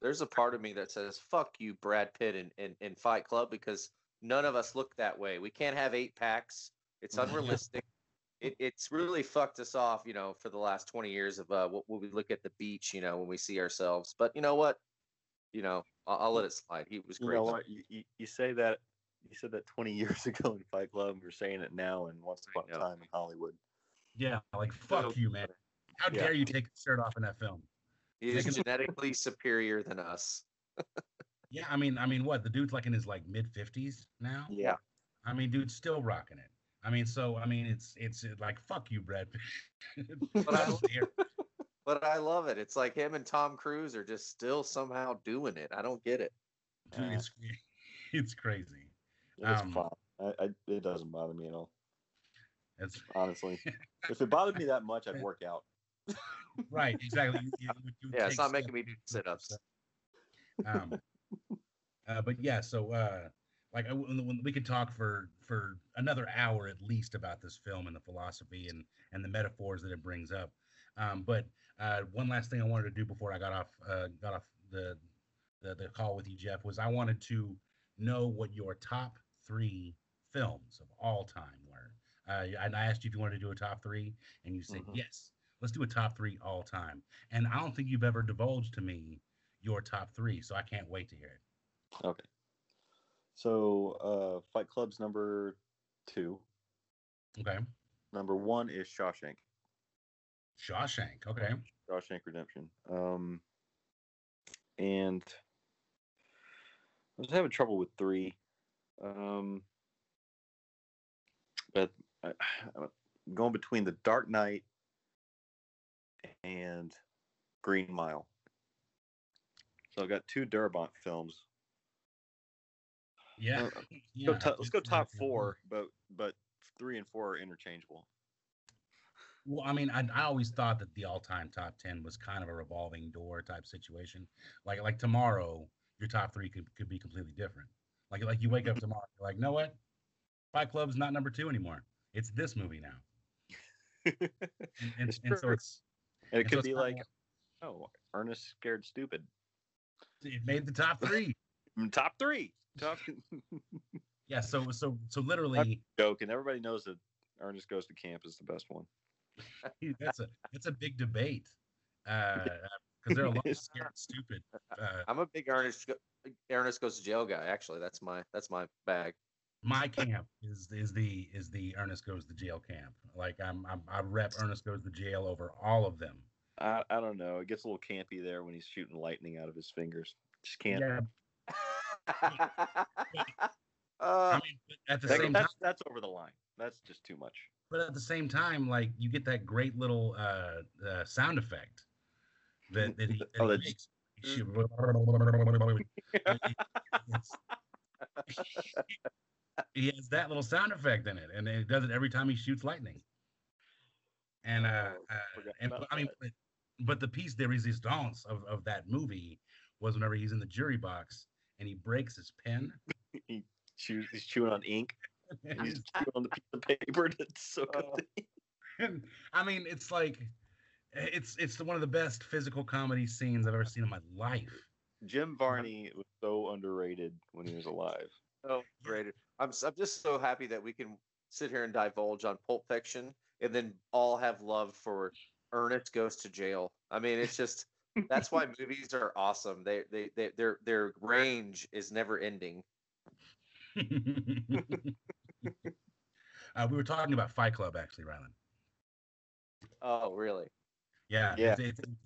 There's a part of me that says, fuck you, Brad Pitt and Fight Club, because none of us look that way. We can't have 8-packs. It's unrealistic. It's really fucked us off, you know, for the last 20 years of what we look at the beach, you know, when we see ourselves. But you know what? You know, I'll let it slide. He was great. You know what? You say that. You said that 20 years ago in Fight Club. You're saying it now in Once Upon a Time in Hollywood. Yeah, like, fuck you, man. How dare you take the shirt off in that film? He is genetically superior than us. Yeah, I mean, what? The dude's like in his like mid-50s now? Yeah. I mean, dude's still rocking it. I mean, so, I mean, it's like, fuck you, Brad. But I love it. It's like him and Tom Cruise are just still somehow doing it. I don't get it. Dude, it's crazy. It's fun. It doesn't bother me at all. Honestly. If it bothered me that much, I'd work out. Right, exactly. You it's not making me do sit-ups. But yeah, so like we could talk for another hour at least about this film and the philosophy and the metaphors that it brings up. But one last thing I wanted to do before I got off the call with you, Jeff, was I wanted to know what your top 3 films of all time were. And I asked you if you wanted to do a top 3, and you said yes. Let's do a top 3 all time. And I don't think you've ever divulged to me your top 3, so I can't wait to hear it. Okay. So Fight Club's number 2. Okay. Number 1 is Shawshank. Shawshank, okay. Shawshank Redemption. And I was having trouble with 3. But I'm going between The Dark Knight and Green Mile. So I've got 2 Darabont films. Yeah. Let's go top 4, but 3 and 4 are interchangeable. Well, I mean, I always thought that the all-time top 10 was kind of a revolving door type situation. Like tomorrow, your top 3 could be completely different. Like you wake up tomorrow, you're like, you know what? Fight Club's not number 2 anymore. It's this movie now. And so it's... And it could be like, Ernest Scared Stupid. It made the top 3. Top 3. Yeah, so literally. Joke, and everybody knows that Ernest Goes to Camp is the best one. that's a big debate. Because there are a lot of Scared Stupid. I'm a big Ernest Goes to Jail guy. Actually, that's my bag. My camp is the Ernest Goes to Jail camp. Like I rep Ernest Goes to Jail over all of them. I don't know. It gets a little campy there when he's shooting lightning out of his fingers. Just can't. Yeah. I mean, at the same time, that's over the line. That's just too much. But at the same time, like you get that great little sound effect that he makes. He has that little sound effect in it, and it does it every time he shoots lightning. And but the piece de resistance of that movie was whenever he's in the jury box and he breaks his pen. He's chewing on ink. He's chewing on the piece of paper to soak up the ink. And, I mean, it's like it's one of the best physical comedy scenes I've ever seen in my life. Jim Varney was so underrated when he was alive. So underrated. I'm just so happy that we can sit here and divulge on Pulp Fiction and then all have love for Ernest Goes to Jail. I mean, it's just that's why movies are awesome. Their range is never ending. We were talking about Fight Club, actually, Rylan. Oh, really? Yeah. Yeah.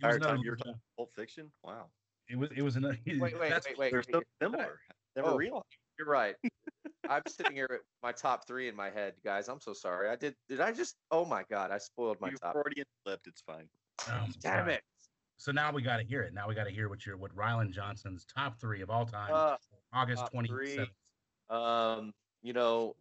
You're talking Pulp Fiction? Wow. It was another. Wait. They're so similar. Never realized. You're right. I'm sitting here with my top three in my head, guys. I'm so sorry. Did I just? Oh my God! I spoiled my top. You've already flipped. It's fine. Damn it! So now we got to hear it. Now we got to hear what Rylan Johnson's top three of all time, August 27th. You know,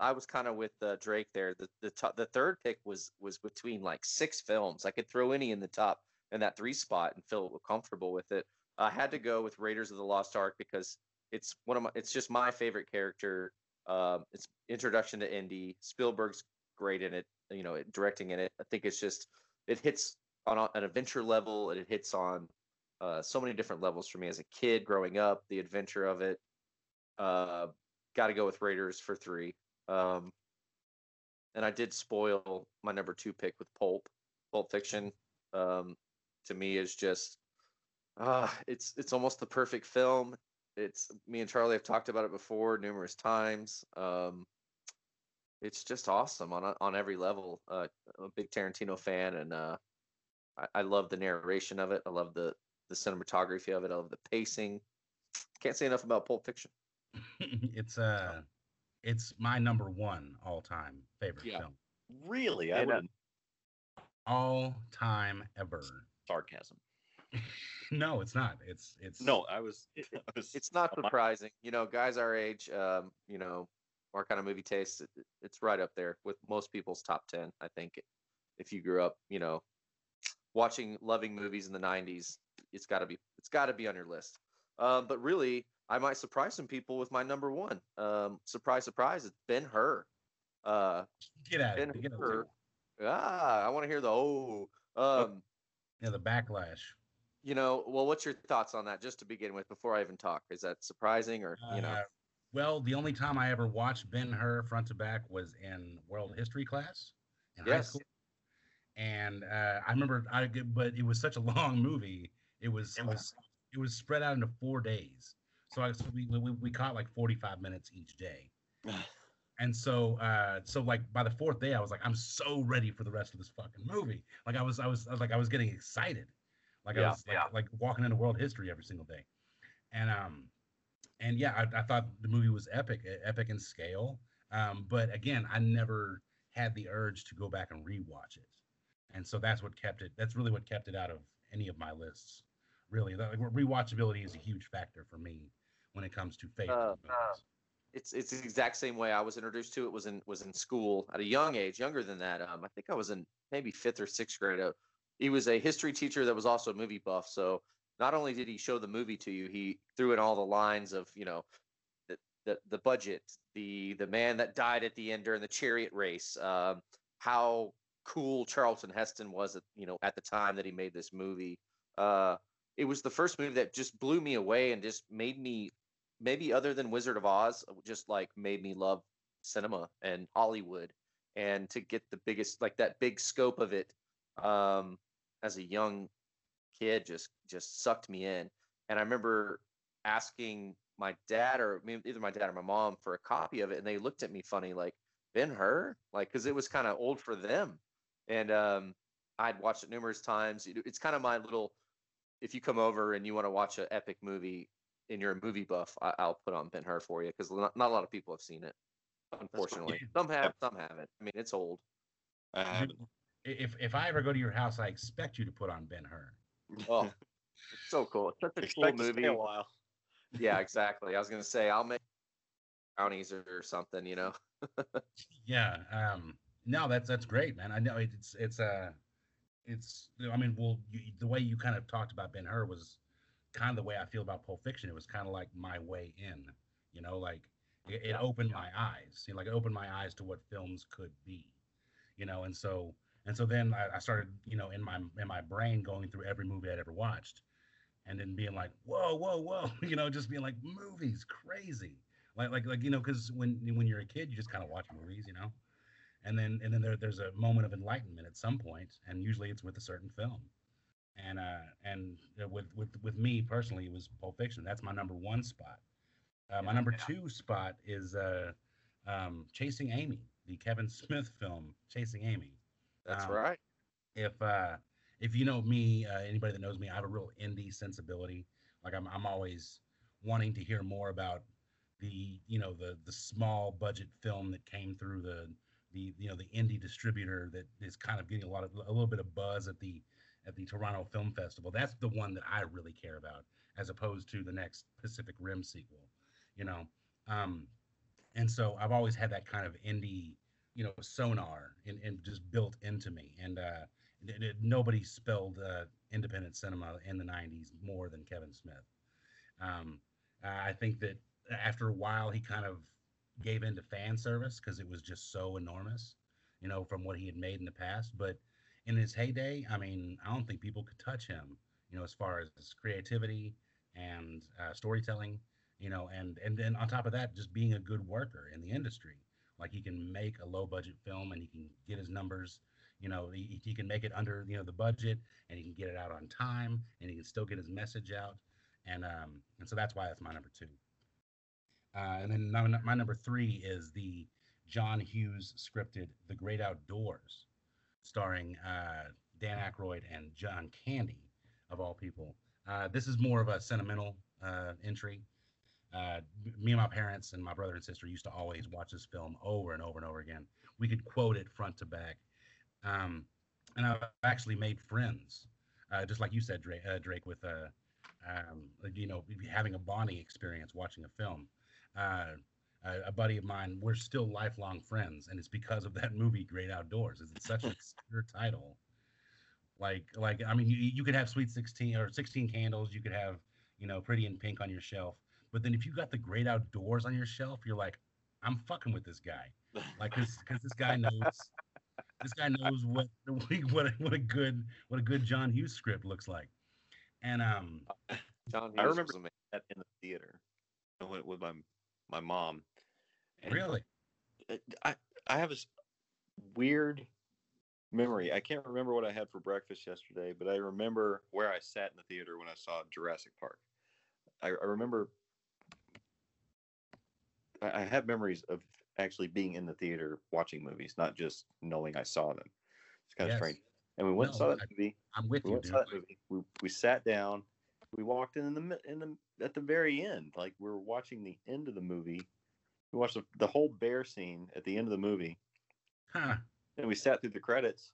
I was kind of with Drake there. The third pick was between like six films. I could throw any in the top in that three spot and feel comfortable with it. I had to go with Raiders of the Lost Ark because it's it's just my favorite character. It's introduction to Indy. Spielberg's great in it, directing in it. I think it's just, it hits on an adventure level, and it hits on so many different levels for me as a kid growing up, the adventure of it. Got to go with Raiders for three. And I did spoil my number two pick with Pulp Fiction. To me is just, it's almost the perfect film. It's me and Charlie have talked about it before numerous times. It's just awesome on every level. I'm a big Tarantino fan, and I love the narration of it. I love the cinematography of it. I love the pacing. Can't say enough about Pulp Fiction. It's my number one all time favorite film. Really, I wouldn't. All time ever. Sarcasm. No, it's not. It's no. It's not surprising. You know, guys our age, our kind of movie taste. It's right up there with most people's top 10. I think if you grew up, loving movies in the 90s, it's got to be on your list. But really, I might surprise some people with my number one. Surprise, surprise! It's Ben-Hur. Get out of here! I want to hear the the backlash. Well, what's your thoughts on that? Just to begin with, before I even talk, is that surprising or Well, the only time I ever watched Ben-Hur front to back was in world history class in high school, and I remember. But it was such a long movie. It was spread out into 4 days. So we caught like 45 minutes each day. And so like by the fourth day, I was like, I'm so ready for the rest of this fucking movie. Like I was getting excited. Like walking into world history every single day. And I thought the movie was epic in scale. But again, I never had the urge to go back and rewatch it. And so that's really what kept it out of any of my lists. Really, rewatchability is a huge factor for me when it comes to favorite movies. It's the exact same way I was introduced to it. Was in school at a young age, younger than that. I think I was in maybe 5th or 6th grade. He was a history teacher that was also a movie buff. So not only did he show the movie to you, he threw in all the lines of the budget, the man that died at the end during the chariot race, how cool Charlton Heston was at the time that he made this movie. It was the first movie that just blew me away and just made me, maybe other than Wizard of Oz, just like made me love cinema and Hollywood, and to get the biggest, like that big scope of it as a young kid just sucked me in. And I remember asking my dad either my dad or my mom for a copy of it, and they looked at me funny, like, Ben-Hur? Like, because it was kind of old for them. And I'd watched it numerous times. It's kind of my little, if you come over and you want to watch an epic movie and you're a movie buff, I'll put on Ben-Hur for you, because not a lot of people have seen it, unfortunately. Some have, some haven't. I mean, it's old. If I ever go to your house, I expect you to put on Ben-Hur. Oh, it's so cool. It's such a cool movie. To stay a while. Yeah, exactly. I was going to say, I'll make brownies or something, Yeah. No, that's great, man. I know it's I mean, well, the way you kind of talked about Ben-Hur was kind of the way I feel about Pulp Fiction. It was kind of like my way in, you know, like it opened my eyes, you know, like it opened my eyes to what films could be, you know. And so then I started, you know, in my brain going through every movie I'd ever watched, and then being like, whoa, you know, just being like, movies, crazy, like you know, because when you're a kid, you just kind of watch movies, you know. And then there's a moment of enlightenment at some point, and usually it's with a certain film. And with me personally, it was Pulp Fiction. That's my number one spot. My number two spot is Chasing Amy, the Kevin Smith film, Chasing Amy. That's right. If you know me, anybody that knows me, I have a real indie sensibility. Like I'm always wanting to hear more about the, you know, the small budget film that came through the you know, the indie distributor that is kind of getting a little bit of buzz at the Toronto Film Festival. That's the one that I really care about, as opposed to the next Pacific Rim sequel, you know. And so I've always had that kind of indie, you know, sonar and just built into me. And nobody spelled independent cinema in the 90s more than Kevin Smith. I think that after a while, he kind of gave into fan service because it was just so enormous, you know, from what he had made in the past. But in his heyday, I mean, I don't think people could touch him, you know, as far as creativity and storytelling, you know, and then on top of that, just being a good worker in the industry. Like, he can make a low budget film and he can get his numbers, you know, he can make it under, you know, the budget, and he can get it out on time, and he can still get his message out. And so that's why that's my number two. And then my number three is the John Hughes scripted The Great Outdoors, starring Dan Aykroyd and John Candy, of all people. This is more of a sentimental entry. Me and my parents and my brother and sister used to always watch this film over and over and over again. We could quote it front to back. And I've actually made friends, just like you said, Drake, with you know, having a bonding experience watching a film. A buddy of mine, we're still lifelong friends, and it's because of that movie, Great Outdoors. It's such a obscure title. Like I mean, you could have Sweet 16 or 16 Candles, you could have, you know, Pretty in Pink on your shelf, but then if you got The Great Outdoors on your shelf, you're like, I'm fucking with this guy, like, because this guy knows, what a good John Hughes script looks like. And John Hughes, I remember was that in the theater with my mom. And really? I have this weird memory. I can't remember what I had for breakfast yesterday, but I remember where I sat in the theater when I saw Jurassic Park. I remember I have memories of actually being in the theater watching movies, not just knowing I saw them. It's kind of strange. And we went and saw that movie. I'm with you, dude. We sat down. We walked in at the very end, like we were watching the end of the movie. We watched the whole bear scene at the end of the movie, and we sat through the credits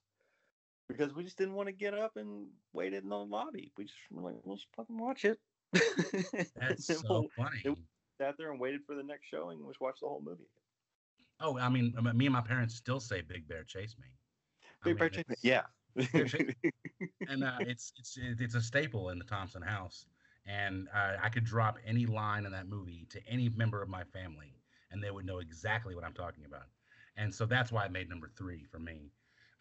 because we just didn't want to get up and wait in the lobby. We just were like, let's fucking watch it. That's so funny. We sat there and waited for the next showing and just watched the whole movie. Oh, I mean, me and my parents still say Big Bear Chase Me. Big Bear Chase Me, yeah. And it's a staple in the Thompson house, and I could drop any line in that movie to any member of my family, and they would know exactly what I'm talking about. And so that's why I made number three for me.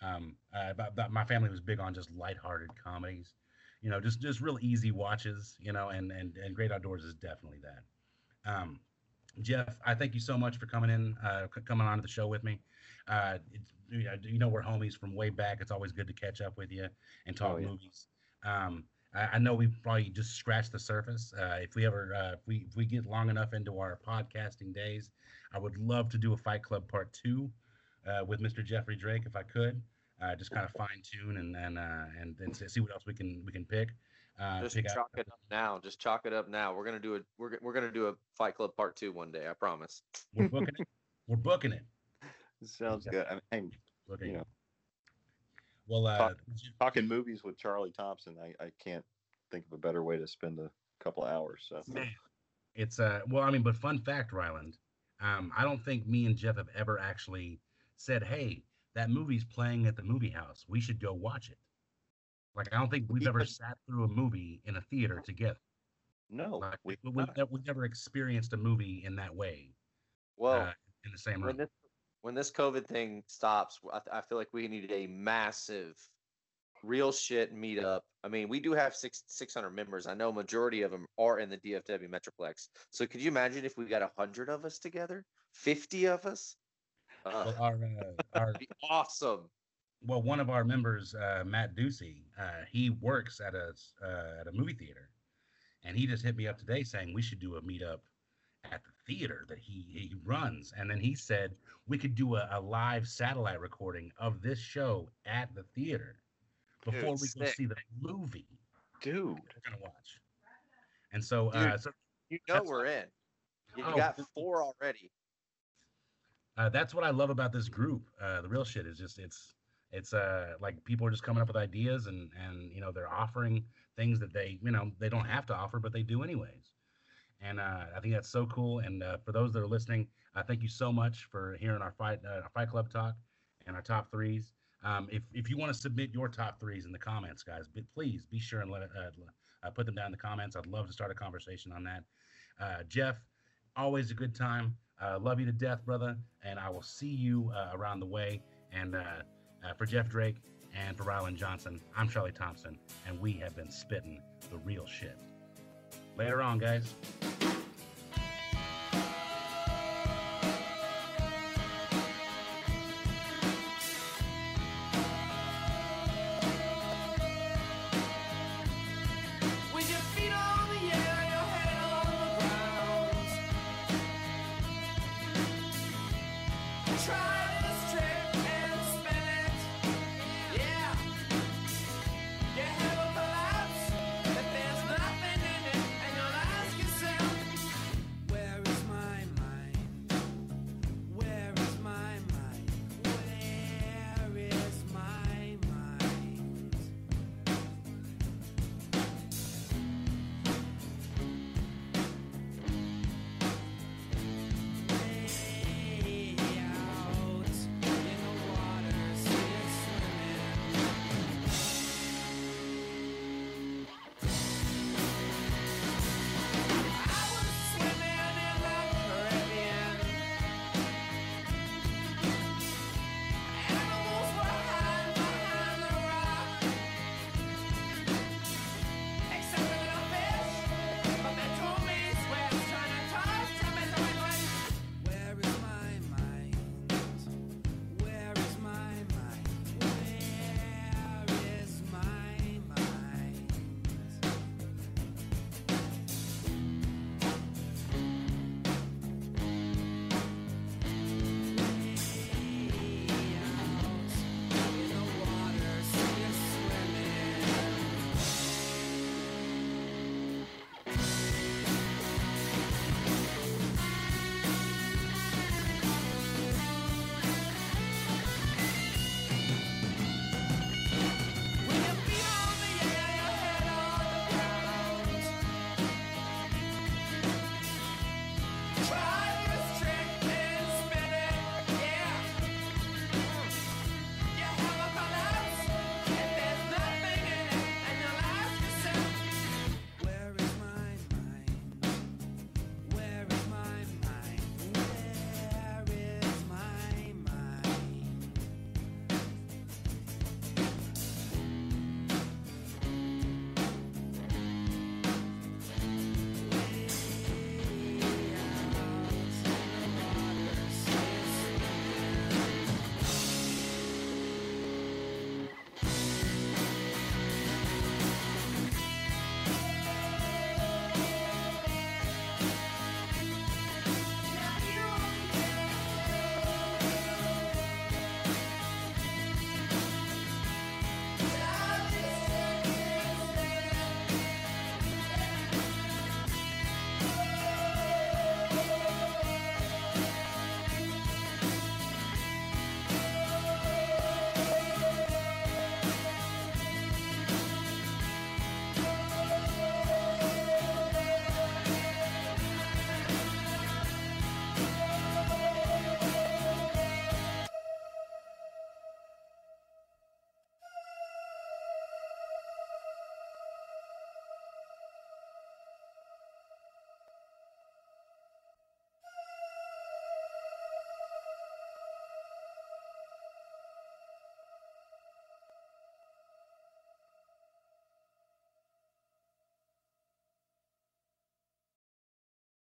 But my family was big on just lighthearted comedies, you know, just real easy watches, you know, and Great Outdoors is definitely that. Jeff, I thank you so much for coming on to the show with me. You know, we're homies from way back. It's always good to catch up with you and talk movies. I know we probably just scratched the surface. If we get long enough into our podcasting days, I would love to do a Fight Club Part 2 with Mr. Jeffrey Drake, if I could. Just kind of fine tune and see what else we can pick. Just chalk it up now. We're gonna do a Fight Club Part 2 one day. I promise. We're booking it. Sounds good. I mean, you know. Well, talking movies with Charlie Thompson, I can't think of a better way to spend a couple of hours. So. Man, it's well, I mean, but fun fact, Ryland, I don't think me and Jeff have ever actually said, hey, that movie's playing at the movie house. We should go watch it. Like, I don't think we've ever sat through a movie in a theater together. No. Like, we've never experienced a movie in that way. Well, in the same room. When this COVID thing stops, I feel like we need a massive real shit meetup. I mean, we do have 600 members. I know majority of them are in the DFW Metroplex. So could you imagine if we got 100 of us together? 50 of us? That'd be awesome. Well, one of our members, Matt Ducey, he works at a movie theater, and he just hit me up today saying we should do a meetup at the theater that he runs. And then he said we could do a live satellite recording of this show at the theater before we go see the movie, dude, we're gonna watch. And so, dude, so you know we're in. You got 4 already. That's what I love about this group. The real shit is just it's like people are just coming up with ideas and you know they're offering things that they they don't have to offer but they do anyways. And I think that's so cool. And for those that are listening, thank you so much for hearing our Fight Club talk and our top threes. If you want to submit your top threes in the comments, guys, please be sure and put them down in the comments. I'd love to start a conversation on that. Jeff, always a good time. Love you to death, brother. And I will see you around the way. And for Jeff Drake and for Rylan Johnson, I'm Charlie Thompson, and we have been spitting the real shit. Later on, guys.